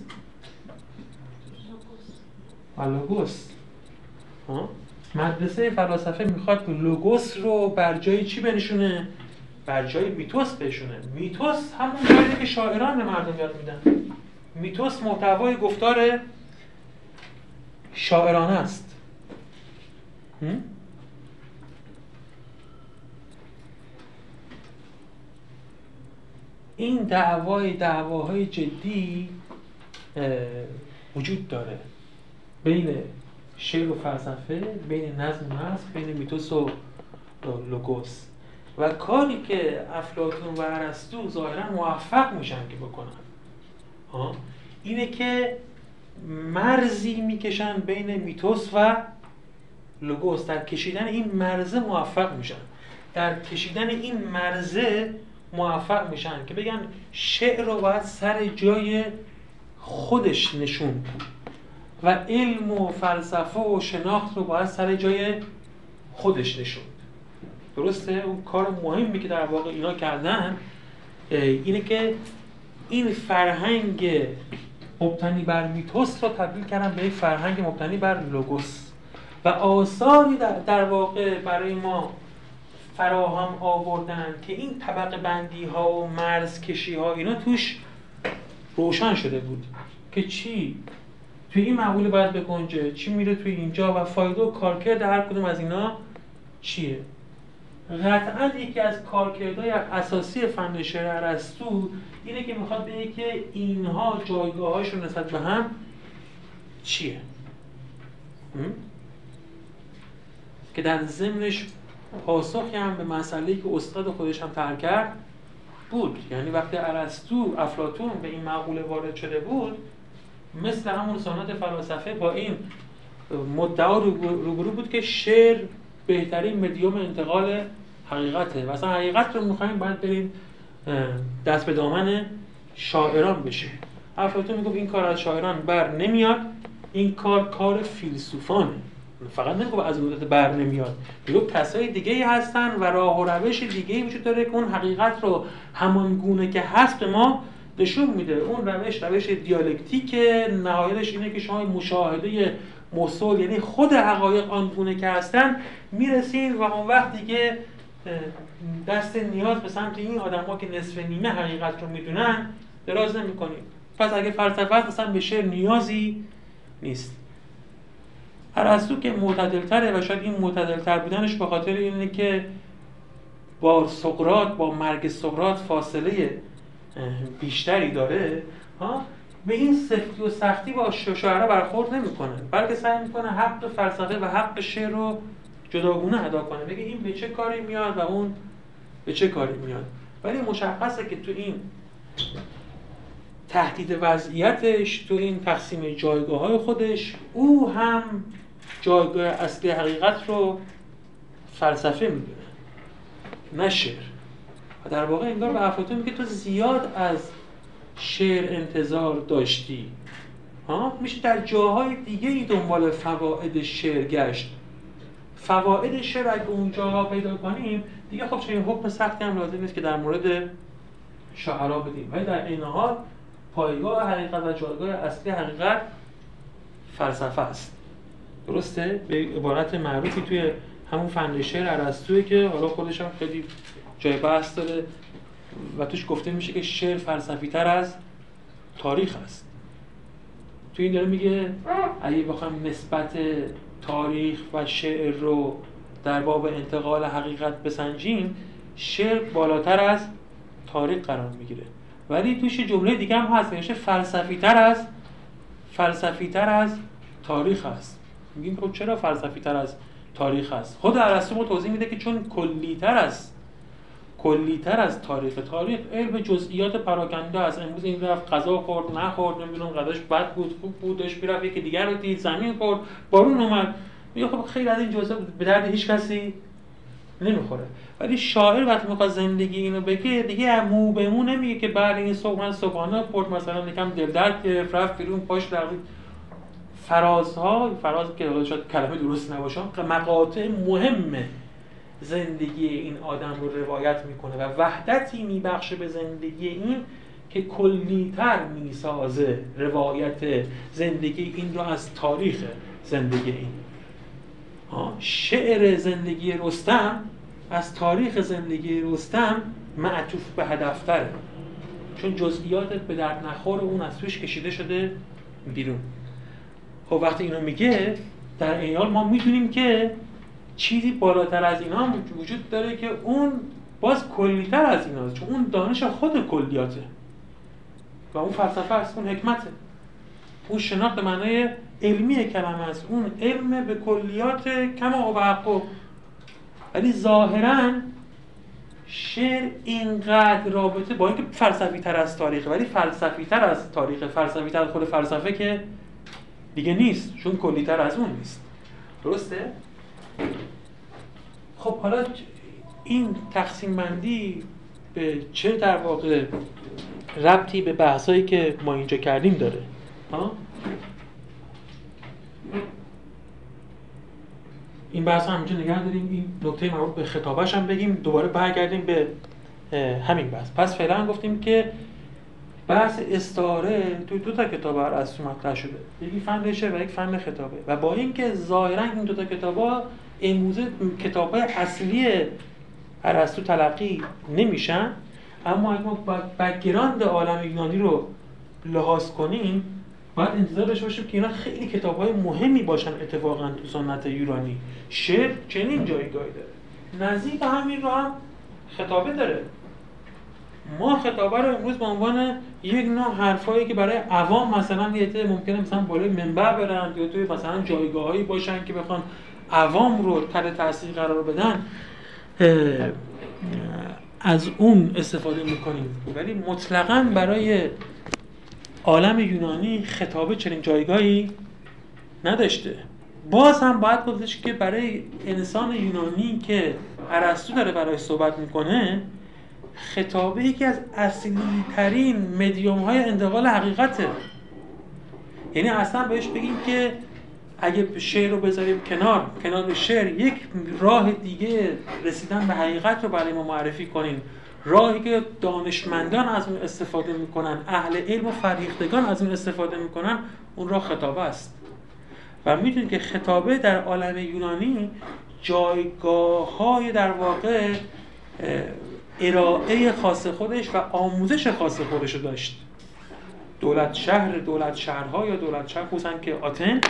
و لوگوس. مدرسه فلسفه میخواد لوگوس رو بر جای چی بنشونه؟ بر جای میتوس بنشونه. میتوس همون جاییه که شاعران به مردم یاد میدن. میتوس محتوای گفتار شاعرانه است. این دعواهای جدی وجود داره بین شعر و فلسفه، بین نظم و نثر، بین میتوس و لوگوس. و کاری که افلاطون و ارسطو ظاهرا موفق میشن که بکنن اینه که مرزی میکشن بین میتوس و لوگوس. در کشیدن این مرزه موفق میشن، که بگن شعر رو باید سر جای خودش نشون و علم و فلسفه و شناخت رو باید سر جای خودش نشون. درسته؟ اون کار مهمی که در واقع اینا کردن اینه که این فرهنگ مبتنی بر میتوس رو تبدیل کردن به یک فرهنگ مبتنی بر لوگوس و آثاری در واقع برای ما فراهم آوردن که این طبقه بندی ها و مرز کشی ها اینا توش روشن شده بود که چی توی این مقوله باید بگنجه، چی میره توی اینجا و فایده و کارکرد هر کدوم از اینا چیه. قطعاً یکی از کارکردهای اساسی فن شعر ارسطو اینه که میخواد بگه که اینها جایگاهاشون نسبت به هم چیه، که در ضمنش پاسخی هم به مسئله‌ای که استاد خودش هم طرح کرد بود. یعنی وقتی ارسطو افلاطون به این مقوله وارد شده بود، مثل همون سنت فلسفه با این مدعا روبرو بود که شعر بهترین مدیوم انتقال حقیقته و اصلا حقیقت رو می‌خوایم باید بریم دست به دامن شاعران بشه. افلاطون میگفت این کار از شاعران بر نمیاد، این کار فیلسوفانه. فقط نمیگفت از مدت بر نمیاد، میگفت کسای دیگه‌ای هستن و راه و روش دیگه‌ای وجود داره که اون حقیقت رو همان گونه که هست به ما نشون میده. اون روش دیالکتیک نهایتش اینه که شما مشاهده مصول، یعنی خود حقایق آنگونه که هستن، میرسین و اون وقت دیگه دست نیاز به سمت این آدم‌ها که نصف نیمه حقیقت رو میدونن دراز نمی‌کنیم. پس اگه فلسفه اصلا به شعر نیازی نیست. ارسطو که معتدل‌تره و شاید این معتدل‌تر بودنش به خاطر اینه که با سقراط، با مرگ سقراط فاصله بیشتری داره، به این سفتی و سختی با شاعرها برخورد نمی‌کنه، بلکه سعی می‌کنه حق فلسفه و حق شعر رو جداگونه ادا کنه، بگه این به چه کاری میاد و اون به چه کاری میاد. ولی مشخصه که تو این تهدید وضعیتش، تو این تقسیم جایگاه‌های خودش، او هم جایگاه اصلی حقیقت رو فلسفه میدونه نه شعر. و در واقع انگار به افلاطون میگه تو زیاد از شعر انتظار داشتی، میشه در جاهای دیگه‌ای دنبال فواید شعر گشت. فواید شعر اگه اونجا پیدا کنیم دیگه خب چنین حکم سختی هم لازم نیست که در مورد شاعرها بدیم، ولی در این حال پایگاه حقیقت و جایگاه اصلی حقیقت فلسفه است. درسته؟ به عبارت معروفی توی همون فن شعر ارسطویی که حالا خودش هم خیلی جای بحث داره و توش گفته میشه که شعر فلسفی تر از تاریخ است. توی این داره میگه اگه بخوایم نسبت تاریخ و شعر رو در باب انتقال حقیقت بسنجیم، شعر بالاتر از تاریخ قرار میگیره. ولی توش جمله دیگه هم هست میشه فلسفی تر از تاریخ است. میگیم خب چرا فلسفی تر از تاریخ است؟ خود ارسطو توضیح میده که چون کلیتر از تاریخ علم جزئیات پراکنده است. امروز این رفت غذا خورد، نخورد، نمیدونم غذاش بد بود، خوب بود، اش میرفت یکی دیگر رو دید، زمین خورد، بارون اومد. میگه خب خیلی از این جزئیات به درد هیچ کسی نمیخوره. ولی شاعر وقتی میخواد زندگی اینو بگه دیگه مو به مو نمیگه که بعد این صبحانه خورد مثلا یکم دلدرد گرفت، رفت بیرون، پاش در فرازها، فراز که شاید کلمه درست نباشه، مقاطع مهمه زندگی این آدم رو روایت میکنه و وحدتی میبخشه به زندگی این که کلیتر میسازه روایت زندگی این رو از تاریخ زندگی این. شعر زندگی رستم از تاریخ زندگی رستم معطوف به هدفتره، چون جزئیات به درد نخور اون از توش کشیده شده بیرون. خب وقتی اینو میگه در این حال ما میدونیم که چیزی بالاتر از اینا هم وجود داره که اون باز کلیتر از اینا هست، چون اون دانش خود کلیاته و اون فلسفه است، اون حکمته، اون شناخت به معنای علمی کلمه است، اون علم به کلیات کما و حقه. ولی ظاهراً شعر اینقدر رابطه با اینکه فلسفی تر از تاریخ، ولی فلسفی تر از تاریخ، فلسفی تر خود فلسفه که دیگه نیست، چون کلیتر از اون نیست. درسته؟ خب حالا این تقسیم بندی به چه در واقع ربطی به بحثایی که ما اینجا کردیم داره؟ این بحث همینجا نگه داریم، این نکته مربوط به خطابش هم بگیم، دوباره برگردیم به همین بحث. پس فعلا گفتیم که بحث استعاره توی دو تا کتاب ارسطو مطرح شده، یکی فن شعر و یک فن خطابه، و با اینکه ظاهرا این دو تا کتابا امروزه کتاب‌های اصلی ارسطو تلقی نمیشن، اما اگه ما بک‌گراند عالم یونانی رو لحاظ کنیم باید انتظار داشته باشیم که اینا خیلی کتاب‌های مهمی باشن. اتفاقاً تو سنت یونانی شعر چنین جایگاهی داره، نزدیک همین رو هم خطابه داره. ما خطابه رو امروز به عنوان یک نوع حرفایی که برای عوام مثلا دیگه ممکنه مثلا بالای منبر برن یا توی مثلا جایگاهایی باشن که بخوان عوام رو تحت تاثیر قرار بدن، از اون استفاده میکنیم. ولی مطلقاً برای عالم یونانی خطابه چنین جایگاهی نداشته. باز هم باید گفتش که برای انسان یونانی که ارسطو داره برای صحبت میکنه، خطابه یکی از اصلی ترین مدیوم های انتقال حقیقته. یعنی اصلا بهش بگیم که اگه شعر رو بذاریم کنار شعر، یک راه دیگه رسیدن به حقیقت رو برای ما معرفی کنیم، راهی که دانشمندان از اون استفاده میکنن، اهل علم و فرهیختگان از اون استفاده میکنن، اون راه خطابه است. و میدونید که خطابه در عالم یونانی جایگاه‌های در واقع ارائه خاص خودش و آموزش خاص خودش رو داشت. دولت شهرها یا دولت شهر، خصوصا که آتن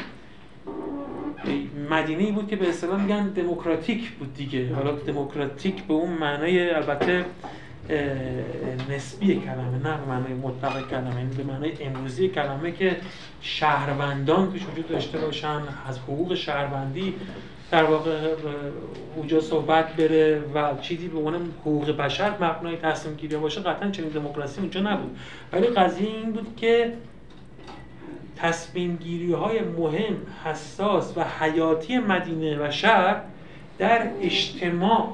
مدینه‌ای بود که به اصطلاح میگن دموکراتیک بود دیگه. حالا دموکراتیک به اون معنای البته نسبی کلمه، نه به معنای مطلق کلمه، یعنی به معنای امروزی کلمه که شهروندان توش وجود داشته باشن، از حقوق شهروندی در واقع اونجا صحبت بره و چیزی به عنوان حقوق بشر مبنای تصمیم گیری باشه. قطعاً چنین دموکراسی اونجا نبود، ولی قضیه این بود که تصمیم گیری های مهم، حساس و حیاتی مدینه و شهر در اجتماع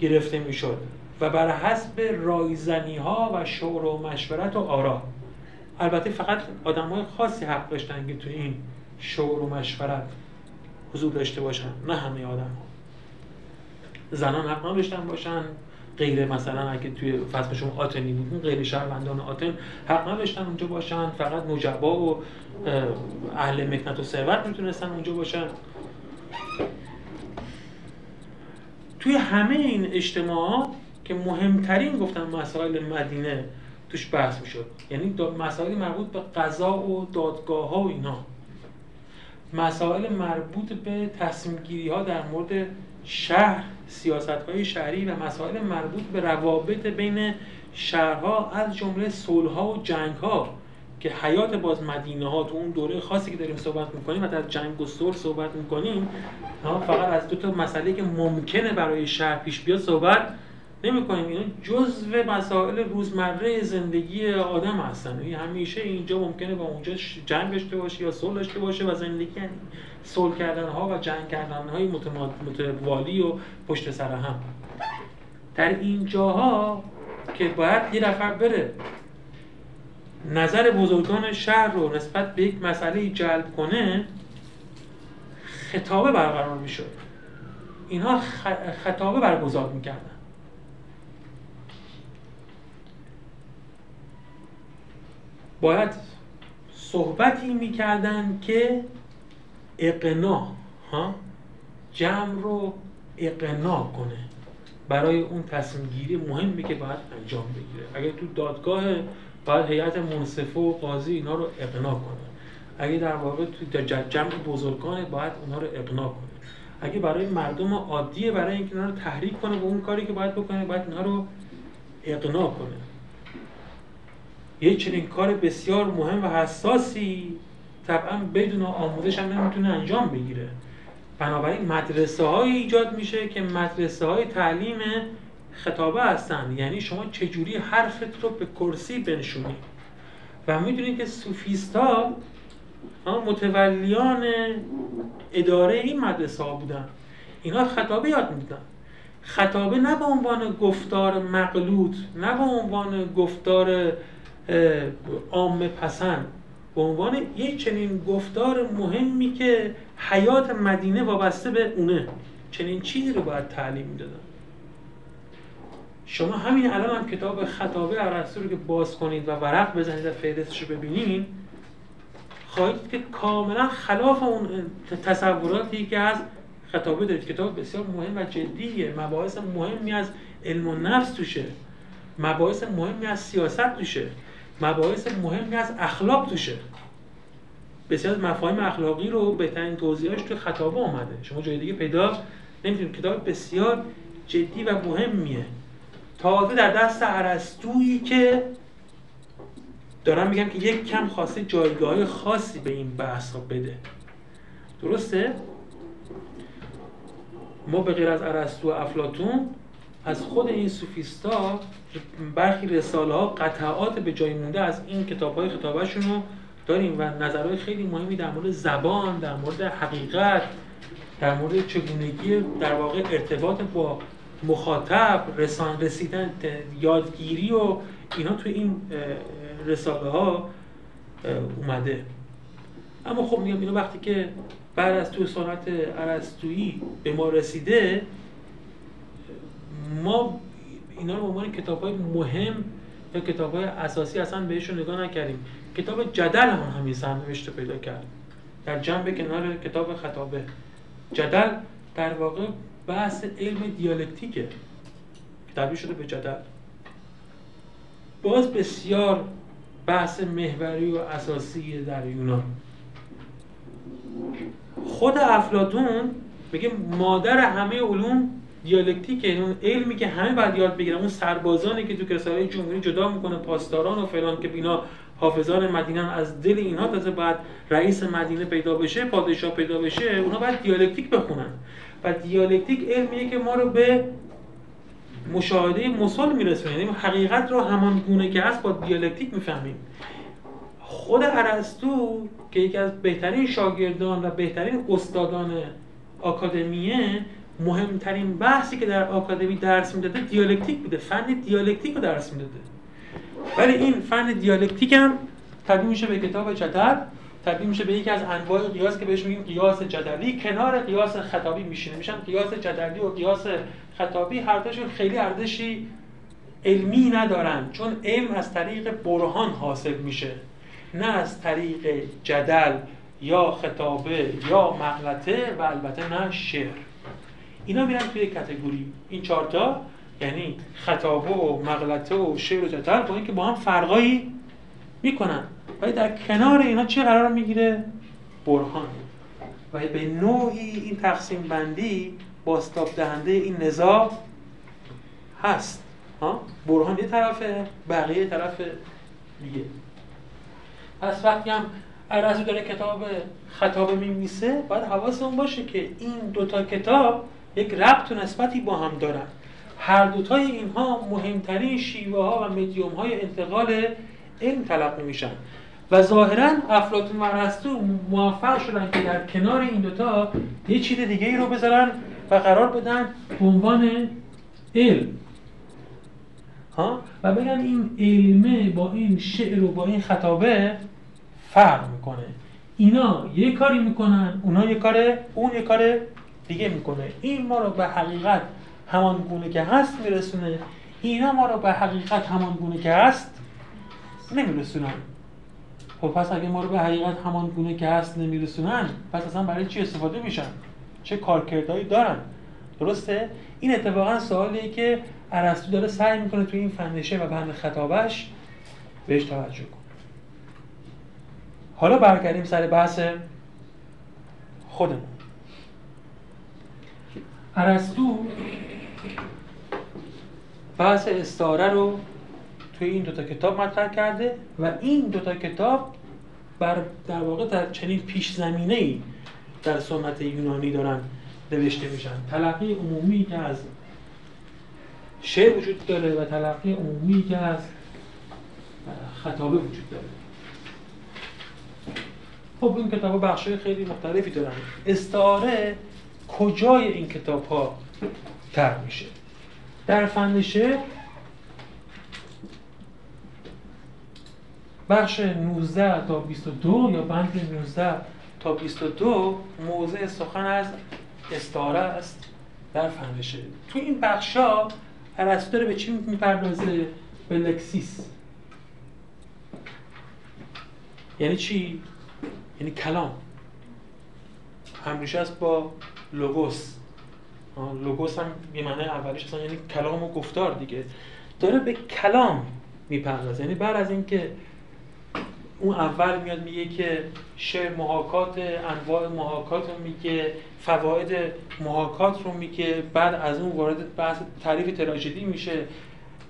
گرفته می شد و بر حسب رایزنی ها و شعر و مشورت و آرا. البته فقط آدم های خاصی حق داشتن که تو این شعر و مشورت حضور داشته باشن، نه همه آدم ها. زنان حق نداشتن باشن، غیر مثلا اگه توی فصل شما آتنی بودن غیر شهروندان آتن حق نداشتن اونجا باشن، فقط نجبا و اهل مکنت و ثروت میتونستن اونجا باشن. توی همه این اجتماعات که مهمترین گفتن مسائل مدینه توش بحث میشد، یعنی مسائل مربوط به قضا و دادگاه ها و اینا، مسائل مربوط به تصمیم گیری ها در مورد شهر، سیاست‌های شهری و مسائل مربوط به روابط بین شهرها، از جمله صلح‌ها و جنگ‌ها که حیات باز مدینه‌ها تو اون دوره خاصی که داریم صحبت می‌کنیم و در جنگ و صلح صحبت می‌کنیم، فقط از دو تا مسئله که ممکنه برای شهر پیش بیاد صحبت نمی‌کنیم. اینا جزو مسائل روزمره زندگی آدم هستن. این همیشه اینجا ممکنه با اونجا جنگ داشته باشه یا صلح داشته باشه و زندگی صلح کردن‌ها و جنگ کردن‌های متوالی و پشت سر هم. در این جاها که باید یه نفر بره نظر بزرگان شهر رو نسبت به یک مسئله جلب کنه، خطابه برقرار می‌شد. اینها خطابه برگزار می‌کردن. باید صحبتی میکردن که اقناع جمع رو اقناع کنه برای اون تصمیم گیری مهمی که باید انجام بگیره. اگه تو دادگاه باید هیئت منصفه و قاضی اینا رو اقناع کنه. اگه در واقع تو جمع بزرگان باید اونا رو اقناع کنه. اگه برای مردم عادیه، برای اینکه اینا رو تحریک کنه و اون کاری که باید بکنه، باید اینا رو اقناع کنه. یه چنین کار بسیار مهم و حساسی طبعا بدون آموزش هم نمیتونه انجام بگیره. بنابراین مدرسه های ایجاد میشه که مدرسه های تعلیم خطابه هستن، یعنی شما چجوری حرفت رو به کرسی بنشونی. و میدونید که سوفیستا متولیان اداره این مدرسه ها بودن. اینا خطابه یاد میدن. خطابه نه به عنوان گفتار مقلوط، نه به عنوان گفتار عامه پسند، به عنوان یک چنین گفتار مهمی که حیات مدینه وابسته به اونه، چنین چیزی رو باید تعلیم میدادن. شما همین الان هم کتاب خطابه ارسطو رو که باز کنید و ورق بزنید و فهرستش رو ببینید، خواهید که کاملا خلاف اون تصوراتی که از خطابه دارید. کتاب بسیار مهم و جدیه، مباحث مهمی از علم و نفس توشه، مباحث مهمی از سیاست توشه، مباحث مهمی از اخلاق توشه. بسیار از مفاهیم اخلاقی رو بهترین توضیحش تو خطابه اومده، شما جای دیگه پیدا نمی‌کنید. کتاب بسیار جدی و مهمیه، تازه در دست ارسطویی که دارم میگم که یک کم خواسته جایگاه خاصی به این بحث بده. درسته؟ ما به غیر از ارسطو و افلاطون از خود این سوفیستا برخی رساله ها، قطعات به جای مونده از این کتاب های خطابهشون رو داریم و نظرهای خیلی مهمی در مورد زبان، در مورد حقیقت، در مورد چگونگی در واقع ارتباط با مخاطب، رسیدن، یادگیری و اینا تو این رساله ها اومده. اما خب میگم اینو وقتی که بعد از تو سنت ارسطویی به ما رسیده، ما اینا رو به عنوان کتاب‌های مهم یا کتاب‌های اساسی اصلا بهشون نگاه نکردیم. کتاب جدل هم همین سرنوشت پیدا کرد در جنب کنار کتاب خطابه. جدل در واقع بحث علم دیالکتیکه تبدیل شده به جدل. باز بسیار بحث محوری و اساسی در یونان. خود افلاطون میگه مادر همه علوم دیالکتیکه، اون علمی که همه باید یاد بگیرن، اون سربازانی که تو کسرای جمهوری جدا میکنه پاسداران و فلان که اینا حافظان مدینه، از دل اینا تازه باید رئیس مدینه پیدا بشه، پادشاه پیدا بشه، اونا باید دیالکتیک بخونن. و دیالکتیک علمیه که ما رو به مشاهده مثل میرسونه، یعنی حقیقت رو همان گونه که هست با دیالکتیک میفهمیم. خود ارسطو که یکی از بهترین شاگردان و بهترین استادان آکادمیه، مهمترین بحثی که در آکادمی درس میداده دیالکتیک بوده، فن دیالکتیک رو درس میداده. ولی این فن دیالکتیک هم تبدیل میشه به کتاب جدل، تبدیل میشه به یکی از انواع قیاس که بهش میگیم قیاس جدلی، کنار قیاس خطابی میشینه، میشن قیاس جدلی و قیاس خطابی. هر دوشون خیلی ارزشی علمی ندارن، چون علم از طریق برهان حاصل میشه، نه از طریق جدل یا خطابه یا مغلطه و البته نه شعر. اینا میرن توی کاتگوری این چهار تا، یعنی خطابه و مغلطه و شعر و جدل، با اینکه با هم فرقایی میکنن، ولی در کنار اینا چه قرار میگیره؟ برهان. و به نوعی این تقسیم بندی بازتاب دهنده این نزاع هست، برهان یه طرفه، بقیه طرف دیگه. پس وقتی هم ارسطو داره کتاب خطابه می‌نویسه، باید حواسمون باشه که این دوتا کتاب یک ربط و نسبتی با هم دارن. هر دوتای اینها مهمترین شیوه ها و مدیوم های انتقال علم تلقی میشن و ظاهراً افلاطون و ارسطو موفق شدن که در کنار این دوتا یه چیز دیگه ای رو بذارن و قرار بدن به عنوان علم و بگن این علمه با این شعر و با این خطابه فرق میکنه. اینا یه کاری میکنن، اونا یه کاره، اون یه کار دیگه میکنه. این ما رو به حقیقت همان گونه که هست میرسونه، اینا ما رو به حقیقت همان گونه که هست نمیرسونن. خب پس اگه ما رو به حقیقت همان گونه که هست نمیرسونن، پس اصلا برای چی استفاده میشن؟ چه کارکردهایی دارن؟ درسته؟ این اتفاقا سوالیه که ارسطو داره سعی میکنه توی این فندشه و بند خطابش بهش توجه کن. حالا برگردیم سر بحث خودمون. ارسطو بحث استعاره رو توی این دوتا کتاب مطرح کرده و این دوتا کتاب در واقع در چنین پیش زمینه‌ای در سنت یونانی دارن نوشته میشن. تلقی عمومی که از شعر وجود داره و تلقی عمومی که از خطابه وجود داره. خب این کتاب ها بخشای خیلی مختلفی دارن. استعاره کجای این کتاب ها تر میشه؟ در فن شعر بخش 19 تا 22 یا بند 19 تا 22 موضع سخن از استعاره است در فن شعر. تو این بخش ها ارسطو داره به چی میپردازه؟ به لکسیس. یعنی چی؟ یعنی کلام. همریشه است با لوگوس. لوگوس هم به معنی اولیش اصلا یعنی کلام و گفتار دیگه. داره به کلام میپردازه. یعنی بعد از اینکه اون اول میاد میگه که شعر محاکات، انواع محاکات رو میگه، فواید محاکات رو میگه، بعد از اون وارد بحث تعریف تراژدی میشه،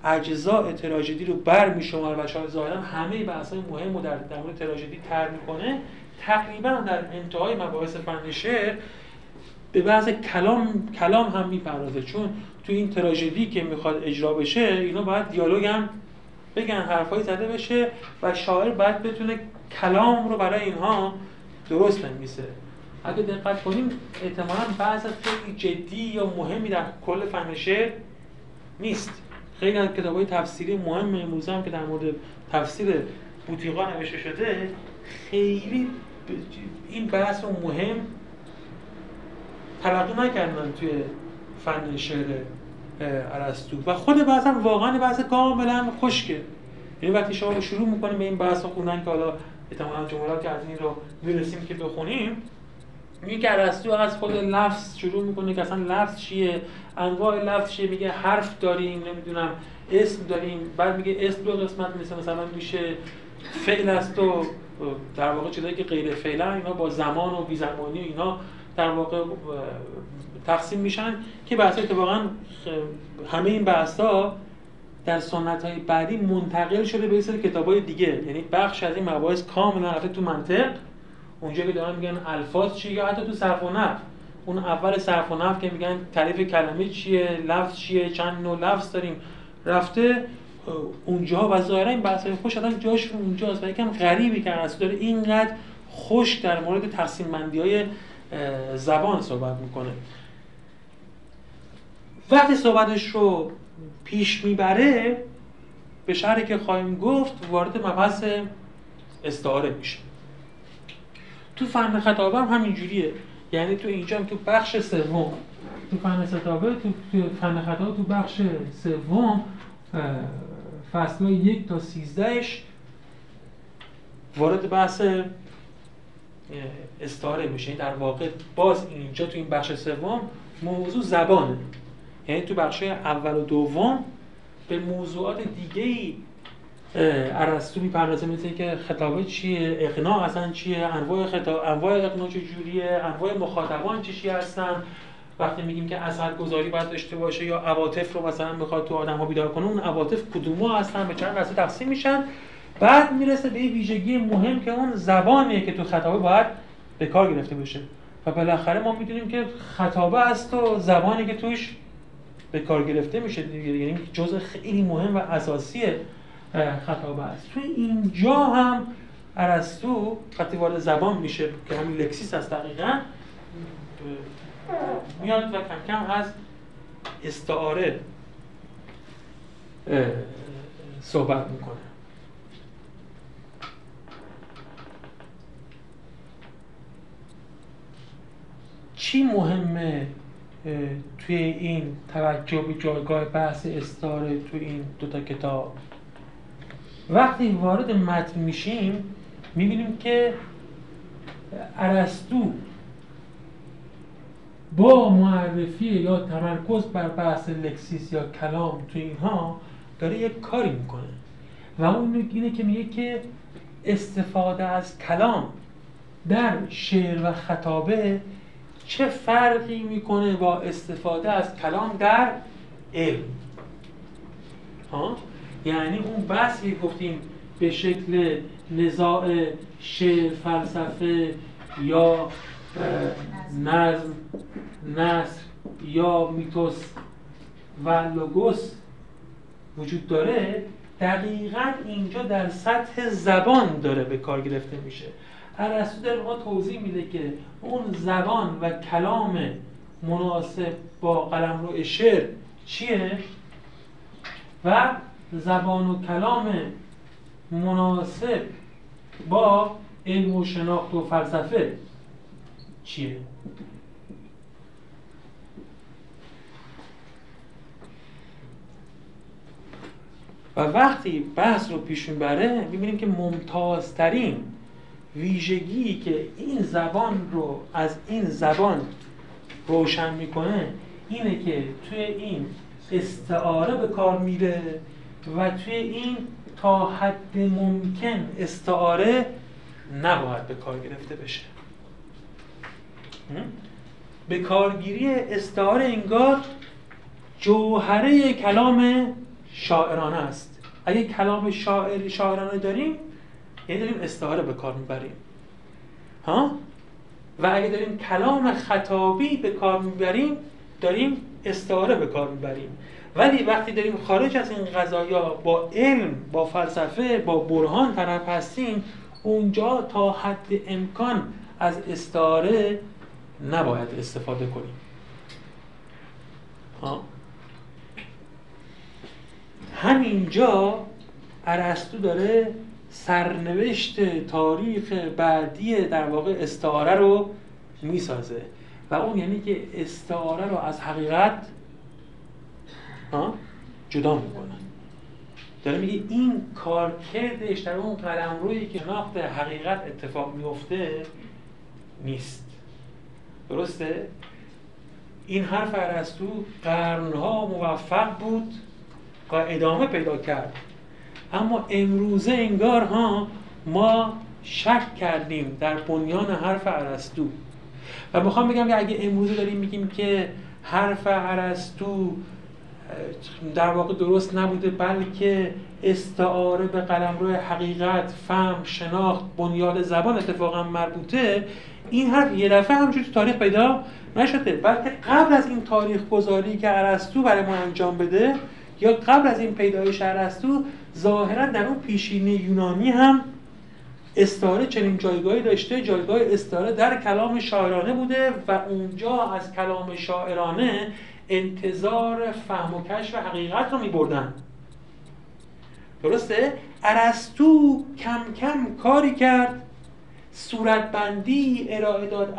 اجزاء تراژدی رو برمی‌شماره و شاید ظاهرا همه بحث‌های مهم رو در مورد تراژدی طرح می‌کنه. تقریبا در انتهای مباحث فن شعر به بحث کلام هم میپردازه، چون تو این تراژدی که میخواد اجرا بشه اینا باید دیالوگ هم بگن، حرفایی زده بشه و شاعر باید بتونه کلام رو برای اینها درست بنویسه. اگه دقت کنیم احتمالاً بحث خیلی جدی یا مهمی در کل فن شعر نیست. خیلی از کتاب‌های تفسیری مهم امروز هم که در مورد تفسیر بوتیقا نوشته شده خیلی این بحث مهم تلقی نکردن توی فن شعر ارسطو و خود بحث هم واقعا بحث کاملا خشکه. یعنی وقتی شما شروع میکنیم به این بحث خوندن که حالا احتمالاً جملاتی از این رو میرسیم که بخونیم، میگه که ارسطو از خود لفظ شروع میکنه که اصلا لفظ چیه، انواع لفظ چیه، میگه حرف داریم، نمیدونم اسم داریم، بعد میگه اسم دو قسمت مثلا میشه فعل است و در واقع چیزایی که غیر فعلن، اینا با زمان و بی زمانی و اینا در واقع تقسیم میشن که بحثا اتفاقا همه این بحثا در سنت‌های بعدی منتقل شده به سری کتاب‌های دیگه، یعنی بخش از این مباحث کاملا رفته تو منطق، اونجا که دارن میگن الفاظ چیه، یا حتی تو صرف و نحو، اون اول صرف و نحو که میگن تعریف کلمه چیه، لفظ چیه، چند نوع لفظ داریم، رفته اونجا و ظاهرا این بحث‌های خوش آدم جاش اونجاست و یکم غریبی که ارسطو داره اینقدر خوش در مورد تقسیم بندی‌های زبان صحبت میکنه. وقتی صحبتش رو پیش میبره به شرحی که خواهیم گفت وارد مبحث استعاره میشه. تو فن خطابه هم همینجوریه، یعنی تو اینجا هم تو بخش سوم تو فن خطابه تو بخش سوم فصل‌های 1 تا 13ش وارد بحث استعاره میشه. در واقع باز اینجا تو این بخش سوم موضوع زبانه، یعنی تو بخشای اول و دوم به موضوعات دیگه‌ای ارسطو میپردازه، مثل اینکه خطابه چیه، اقناع اصلا چیه، انواع خطاب، انواع اقناع چجوریه، انواع مخاطبان چی هستن، وقتی میگیم که اثرگذاری باید داشته باشه یا عواطف رو مثلا میخواد تو آدم‌ها بیدار کنه، اون عواطف کدوم‌ها هستن، به چند دسته تقسیم میشن. بعد میرسه به این ویژگی مهم که اون زبانیه که تو خطابه باید به کار گرفته بشه و بالاخره ما می‌دونیم که خطابه است و زبانی که توش به کار گرفته میشه، یعنی جزء خیلی مهم و اساسی خطابه است. توی اینجا هم ارسطو وقتی وارد زبان میشه که همین لکسیس است دقیقاً، میاد و کم کم از استعاره صحبت میکنه. چی مهمه توی این توجه به جایگاه بحث استعاره توی این دوتا کتاب؟ وقتی وارد متن میشیم میبینیم که ارسطو با معرفی یا تمرکز بر بحث لکسیس یا کلام توی اینها داره یک کاری میکنه و اون اینه که میگه که استفاده از کلام در شعر و خطابه چه فرقی میکنه با استفاده از کلام در علم. یعنی اون بحثی که گفتیم به شکل نزاع شعر، فلسفه یا نظم، نثر یا میتوس و لوگوس وجود داره، دقیقاً اینجا در سطح زبان داره به کار گرفته میشه. ارسطو در ما توضیح میده که اون زبان و کلام مناسب با قلمرو شعر چیه و زبان و کلام مناسب با علم و شناخت و فلسفه چیه. و وقتی بحث رو پیش میبره میبینیم که ممتازترین ویژگی که این زبان رو از این زبان روشن میکنه اینه که توی این استعاره به کار میره و توی این تا حد ممکن استعاره نباید به کار گرفته بشه. به کارگیری استعاره انگار جوهره کلام شاعرانه است. اگه کلام شاعرانه داریم یعنی داریم استعاره به کار میبریم، و اگه داریم کلام خطابی به کار میبریم داریم استعاره به کار میبریم. ولی وقتی داریم خارج از این قضایا با علم، با فلسفه، با برهان طرف هستیم، اونجا تا حد امکان از استعاره نباید استفاده کنیم. همینجا ارسطو داره سرنوشت تاریخ بعدی در واقع استعاره رو میسازه و اون یعنی که استعاره رو از حقیقت جدا میکنن. داره میگه این کارکردش در اون قلمرویی که شناخت حقیقت اتفاق میفته نیست. درسته؟ این حرف ارسطو قرنها موفق بود و ادامه پیدا کرد، اما امروزه انگار ها ما شک کردیم در بنیان حرف ارسطو. و میخوام بگم که اگه امروزه داریم میگیم که حرف ارسطو در واقع درست نبوده بلکه استعاره به قلمرو حقیقت، فهم، شناخت، بنیاد زبان اتفاقا مربوطه، این حرف یه دفعه همجوری تو تاریخ پیدا نشده، بلکه قبل از این تاریخ گذاری که ارسطو برای ما انجام بده یا قبل از این پیدایش ارسطو، ظاهرا در اون پیشینه یونانی هم استعاره چنین جایگاهی داشته، جایگاه استعاره در کلام شاعرانه بوده و اونجا از کلام شاعرانه انتظار فهم و کشف حقیقت رو می‌بردن. درسته؟ ارسطو کم کم کاری کرد، صورتبندی ارائه داد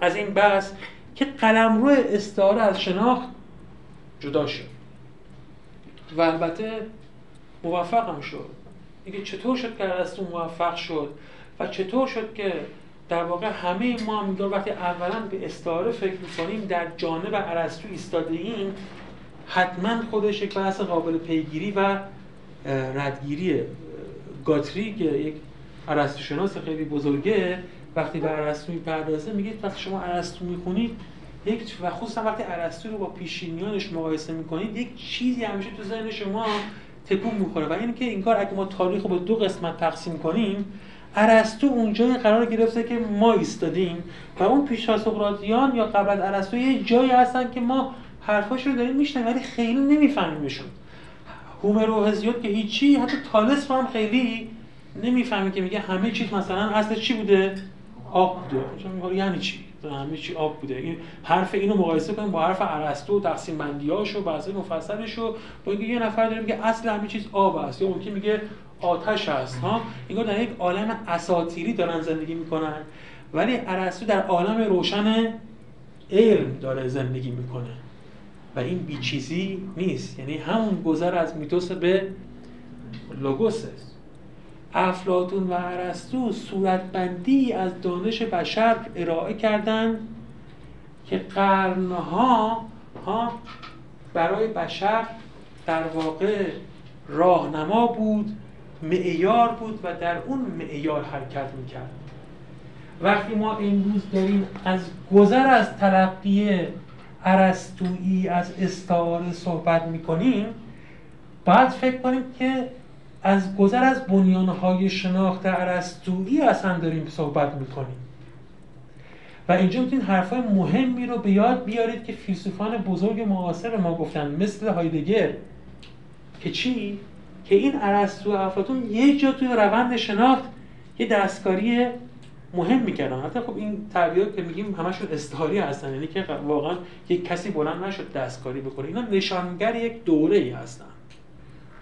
از این بحث که قلمرو استعاره از شناخت جدا شد و البته موفق هم شد. دیگه چطور شد که ارسطو موفق شد و چطور شد که در واقع همه ما هم وقتی اولا به استعاره فکر می‌کنیم در جانب ارسطو ایستاده‌ایم، حتما خودش یک بحث قابل پیگیری و ردگیریه. گاتری که یک ارسطو شناس خیلی بزرگه وقتی به ارسطو می‌پردازه میگه وقتی شما ارسطو می‌خونید یک و خصوصا وقتی ارسطو رو با پیشینیانش مقایسه می‌کنید یک چیزی همیشه تو ذهن شما تکون می‌خوره و اینکه این کار اگه ما تاریخ رو به دو قسمت تقسیم کنیم، ارسطو اونجا قرار گرفته که ما ایستادیم و اون پیشا سقراطیان یا قبل از ارسطو یه جایی هستن که ما حرفاش رو داریم میشنویم ولی خیلی نمی‌فهمیمشون. هومر و هزیود که هیچی، حتی طالس رو هم خیلی نمی‌فهمه که میگه همه چیز مثلا اصل چی بوده؟ آب بوده. چون یعنی چی؟ همه چی آب بوده. این حرف اینو مقایسه کنیم با حرف ارسطو، تقسیم بندی‌هاش و بحث مفصلش رو، با اینکه یه نفر داره میگه اصل همه چیز آب است یا اون که میگه آتش است، ها، اینو در یک عالم اساطیری دارن زندگی میکنن ولی ارسطو در عالم روشن علم داره زندگی میکنه و این بیچیزی نیست، یعنی همون گذر از میتوس به لوگوسه. افلاطون و ارسطو صورتبندی از دانش بشر ارائه کردند که قرنها ها برای بشر در واقع راهنما بود، معیار بود و در اون معیار حرکت میکرد. وقتی ما امروز داریم از گذر از تلقی ارسطویی از استعاره صحبت میکنیم، باید فکر کنیم که از گذر از بنیانهای شناخت ارسطویی اصلا داریم صحبت میکنیم و اینجا میتونید حرفای مهمی رو به یاد بیارید که فیلسوفان بزرگ معاصر ما گفتن، مثل هایدگر، که چی؟ که این ارسطو و افلاطون یه جا توی روند شناخت یه دستکاری مهم میکردن. حتی خب این تعبیرات که میگیم همشون استعاری هستن، یعنی که واقعا یک کسی بلند نشد دستکاری بکنه، اینا نشانگر یک دوره‌ای هستن.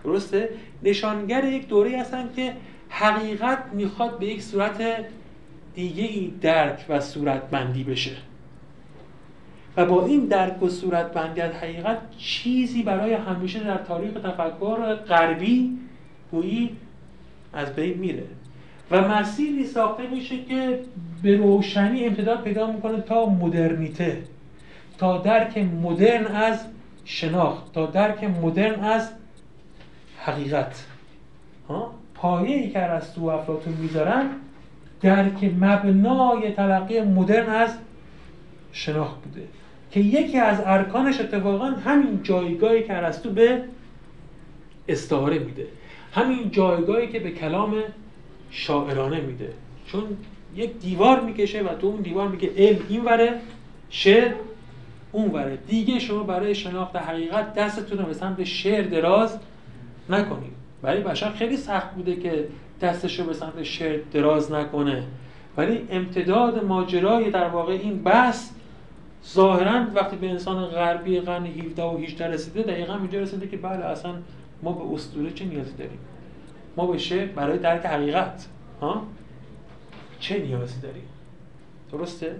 درسته؟ نشانگر یک دوره‌ای هستن که حقیقت میخواد به یک صورت دیگه‌ای درک و صورتبندی بشه و با این درک و صورتبندی از حقیقت چیزی برای همیشه در تاریخ تفکر غربی گویی از بین میره و مسیری ساخته میشه که به روشنی امتداد پیدا میکنه تا مدرنیته، تا درک مدرن از شناخت، تا درک مدرن از حقیقت. پایه‌ای که ارسطو و افلاطون میذارن درک مبنای تلقی مدرن از شناخت بوده که یکی از ارکانش اتفاقا همین جایگاهی که ارسطو به استعاره میده، همین جایگاهی که به کلام شاعرانه میده، چون یک دیوار میکشه و تو اون دیوار میگه علم اینوره، شعر اونوره، دیگه شما برای شناخت حقیقت دستتون رو به سمت شعر دراز نکنید. برای بشر خیلی سخت بوده که دستش رو به سمت شعر دراز نکنه ولی امتداد ماجرای در واقع این بحث ظاهراً وقتی به انسان غربی قرن 17 و 18 رسیده دقیقاً اینجا رسیده که بله اصلا ما به اسطوره چه نیازی داریم، ما به شعر برای درک حقیقت ها چه نیازی داریم. درسته؟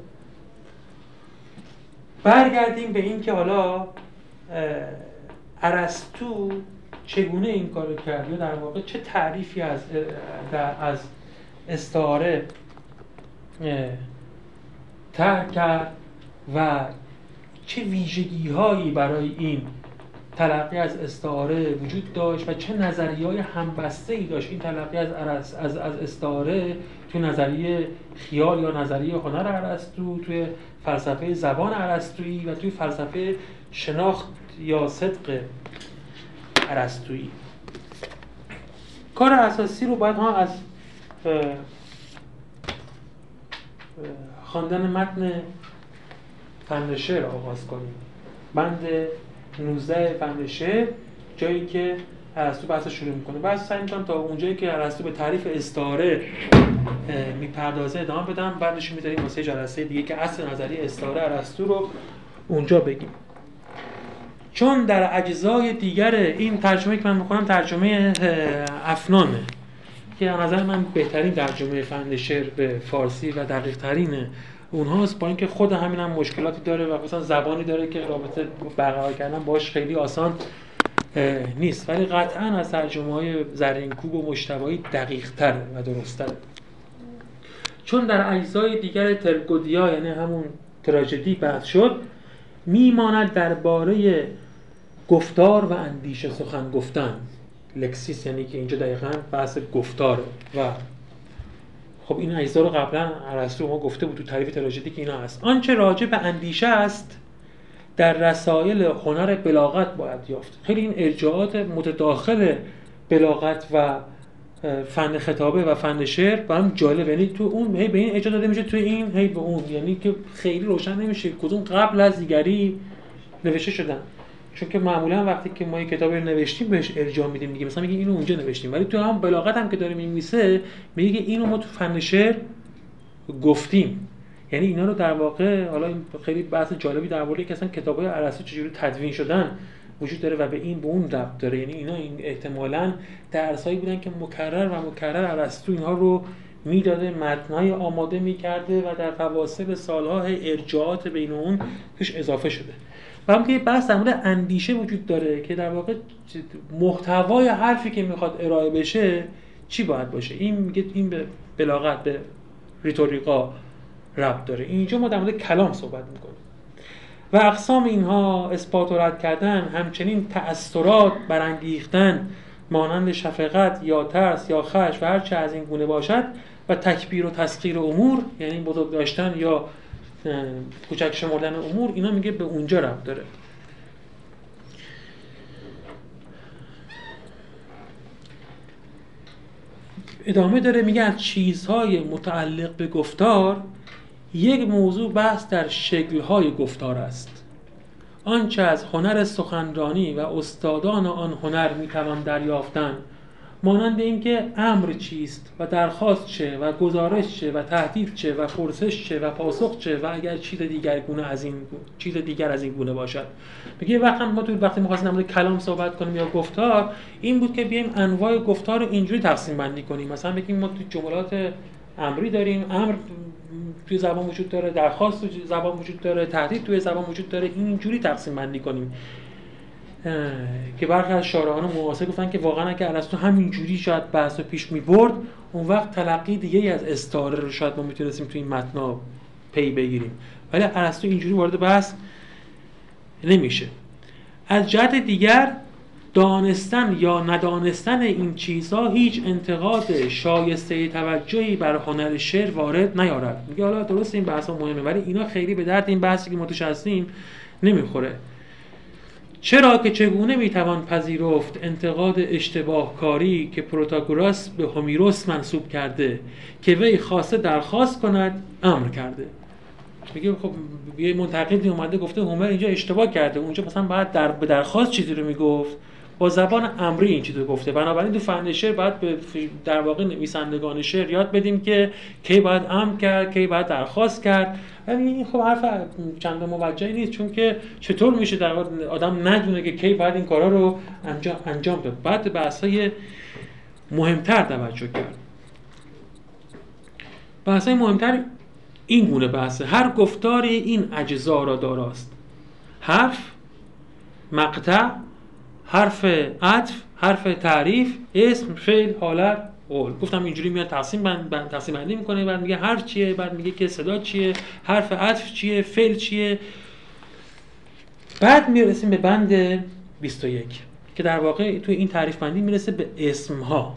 برگردیم به این که حالا ارسطو چگونه این کارو کرد یا در واقع چه تعریفی از استعاره طرح کرد و چه ویژگی‌هایی برای این تلقی از استعاره وجود داشت و چه نظریه‌های همبسته‌ای داشت این تلقی از استعاره تو نظریه خیال یا نظریه هنر ارسطو، توی فلسفه زبان ارسطویی و توی فلسفه شناخت یا صدق ارسطویی. کار اساسی رو باید ما از خواندن متن فن شعر آغاز کنیم. بند 19 فن شعر، جایی که ارسطو بحث شروع میکنه. بحث سعی میکنم تا اونجایی که ارسطو به تعریف استعاره میپردازه ادامه بدم، بعدش میذاریم واسه جلسه دیگه که اصل نظریه استعاره ارسطو رو اونجا بگیم. چون در اجزای دیگر این ترجمه که من میکنم ترجمه افنانه که از نظر من بهترین ترجمه فن شعر به فارسی و دقیق ترینه اونهاست، با اینکه خود همین هم مشکلاتی داره و مثلا زبانی داره که رابطه برقرار کردن باش خیلی آسان نیست، ولی قطعا از ترجمه‌های زرینکوب و مجتبایی دقیق‌تر و درست‌تر. چون در اجزای دیگر ترگودیا، یعنی همون تراژدی بحث شد، میماند درباره گفتار و اندیشه سخن گفتن. لکسیس یعنی که اینجا دقیقاً بحث گفتاره و خب این اجزا رو قبلا ارسطو ما گفته بود تو تعریف تراژدی که اینا هست. آنچه راجع به اندیشه است در رسائل هنر بلاغت باید یافت. خیلی این ارجاعات متداخل بلاغت و فن خطابه و فن شعر برام جالبه، یعنی تو اون هی به این ارجاع داده میشه، تو این هی به اون، یعنی که خیلی روشن نمیشه کدوم قبل از دیگری نوشته شدن، چون که معمولا وقتی که ما یک کتاب رو نوشتیم بهش ارجاع میدیم دیگه، مثلا میگه اینو اونجا نوشتیم، ولی تو هم بلاغت هم که داره میمیسه میگه اینو ما تو فن شعر گفتیم. یعنی اینا رو در واقع، حالا این خیلی بحث جالبی درباره که اصلا کتاب‌های ارسطو چجوری تدوین شدن وجود داره و به این به اون ربط داره. یعنی اینا این احتمالاً درسایی بودن که مکرر و مکرر ارسطو اینها رو میداده، متن‌های آماده می‌کرده و در فواصل سال‌ها ارجاعات بین اون توش اضافه شده. و هم که بحث در مورد اندیشه وجود داره که در واقع محتوای حرفی که میخواد ارائه بشه چی باید باشه. این میگه این به بلاغت، به ریتوریقا ربط داره. اینجا ما در مورد کلام صحبت میکنیم و اقسام اینها، اثبات و رد کردن، همچنین تأثرات برانگیختن مانند شفقت یا ترس یا خشم و هر چه از این گونه باشد، و تکبیر و تسخیر امور، یعنی بزرگ داشتن یا کوچک شمردن امور، اینا میگه به اونجا ربط داره. ادامه داره میگه از چیزهای متعلق به گفتار یک موضوع بحث در شکل‌های گفتار است. آنچه از هنر سخنرانی و استادان آن هنر میتوان دریافتن، مانند اینکه امر چیست و درخواست چه و گزارش چه و تهدید چه و پرسش چه و پاسخ چه و اگر چیز دیگر از این گونه باشد. میگه وقتی می‌خواستیم در کلام صحبت کنیم یا گفتار، این بود که بیایم انواع گفتار رو اینجوری تقسیم بندی کنیم. مثلا بگیم ما تو جملات امری داریم، امر توی زبان وجود داره، درخواست توی زبان وجود داره، تهدید توی زبان وجود داره، اینجوری تقسیم بندی کنیم. که برخی از شارحان معاصر گفتن که واقعا اگه ارسطو همینجوری شاید بحثو پیش می‌برد، اون وقت تلقی دیگه از استعاره رو شاید ما میتونستیم توی این متنا پی بگیریم، ولی ارسطو اینجوری وارد بحث نمیشه. از جهت دیگر دانستن یا ندانستن این چیزها هیچ انتقاد شایسته توجهی بر هنر شعر وارد نیارد. میگه حالا درست این بحثا مهمه، ولی اینا خیلی به درد این بحثی که ما توش هستیم نمیخوره. چرا که چگونه میتوان پذیرفت انتقاد اشتباهکاری که پروتاگوراس به هومیروس منسوب کرده که وی خواسته درخواست کند امر کرده. میگه خب یه منتقدی اومده گفته هومر اینجا اشتباه کرده، اونجا مثلا باید به درخواست چیزی رو میگفت، با زبان امری این چیزی رو گفته. بنابراین تو فن شعر باید به در واقع نویسندگان شعر یاد بدیم که کی باید امر کرد، کی باید درخواست کرد. این خب حرف چندان موجهی نیست، چون که چطور میشه در واقع آدم ندونه که کی باید این کارا رو انجام بده. بعد بحث‌های مهمتر توجه کرد. بحث‌های مهمتر این گونه بحثه: هر گفتاری این اجزا را داراست: حرف، مقطع، حرف عطف، حرف تعریف، اسم، فعل، حالت، قول. گفتم اینجوری میاد تقسیم بندی میکنه، بعد میگه حرف چیه، بعد میگه که صدا چیه، حرف عطف چیه، فعل چیه. بعد میرسیم به بند 21 که در واقع توی این تعریف بندی میرسه به اسم ها،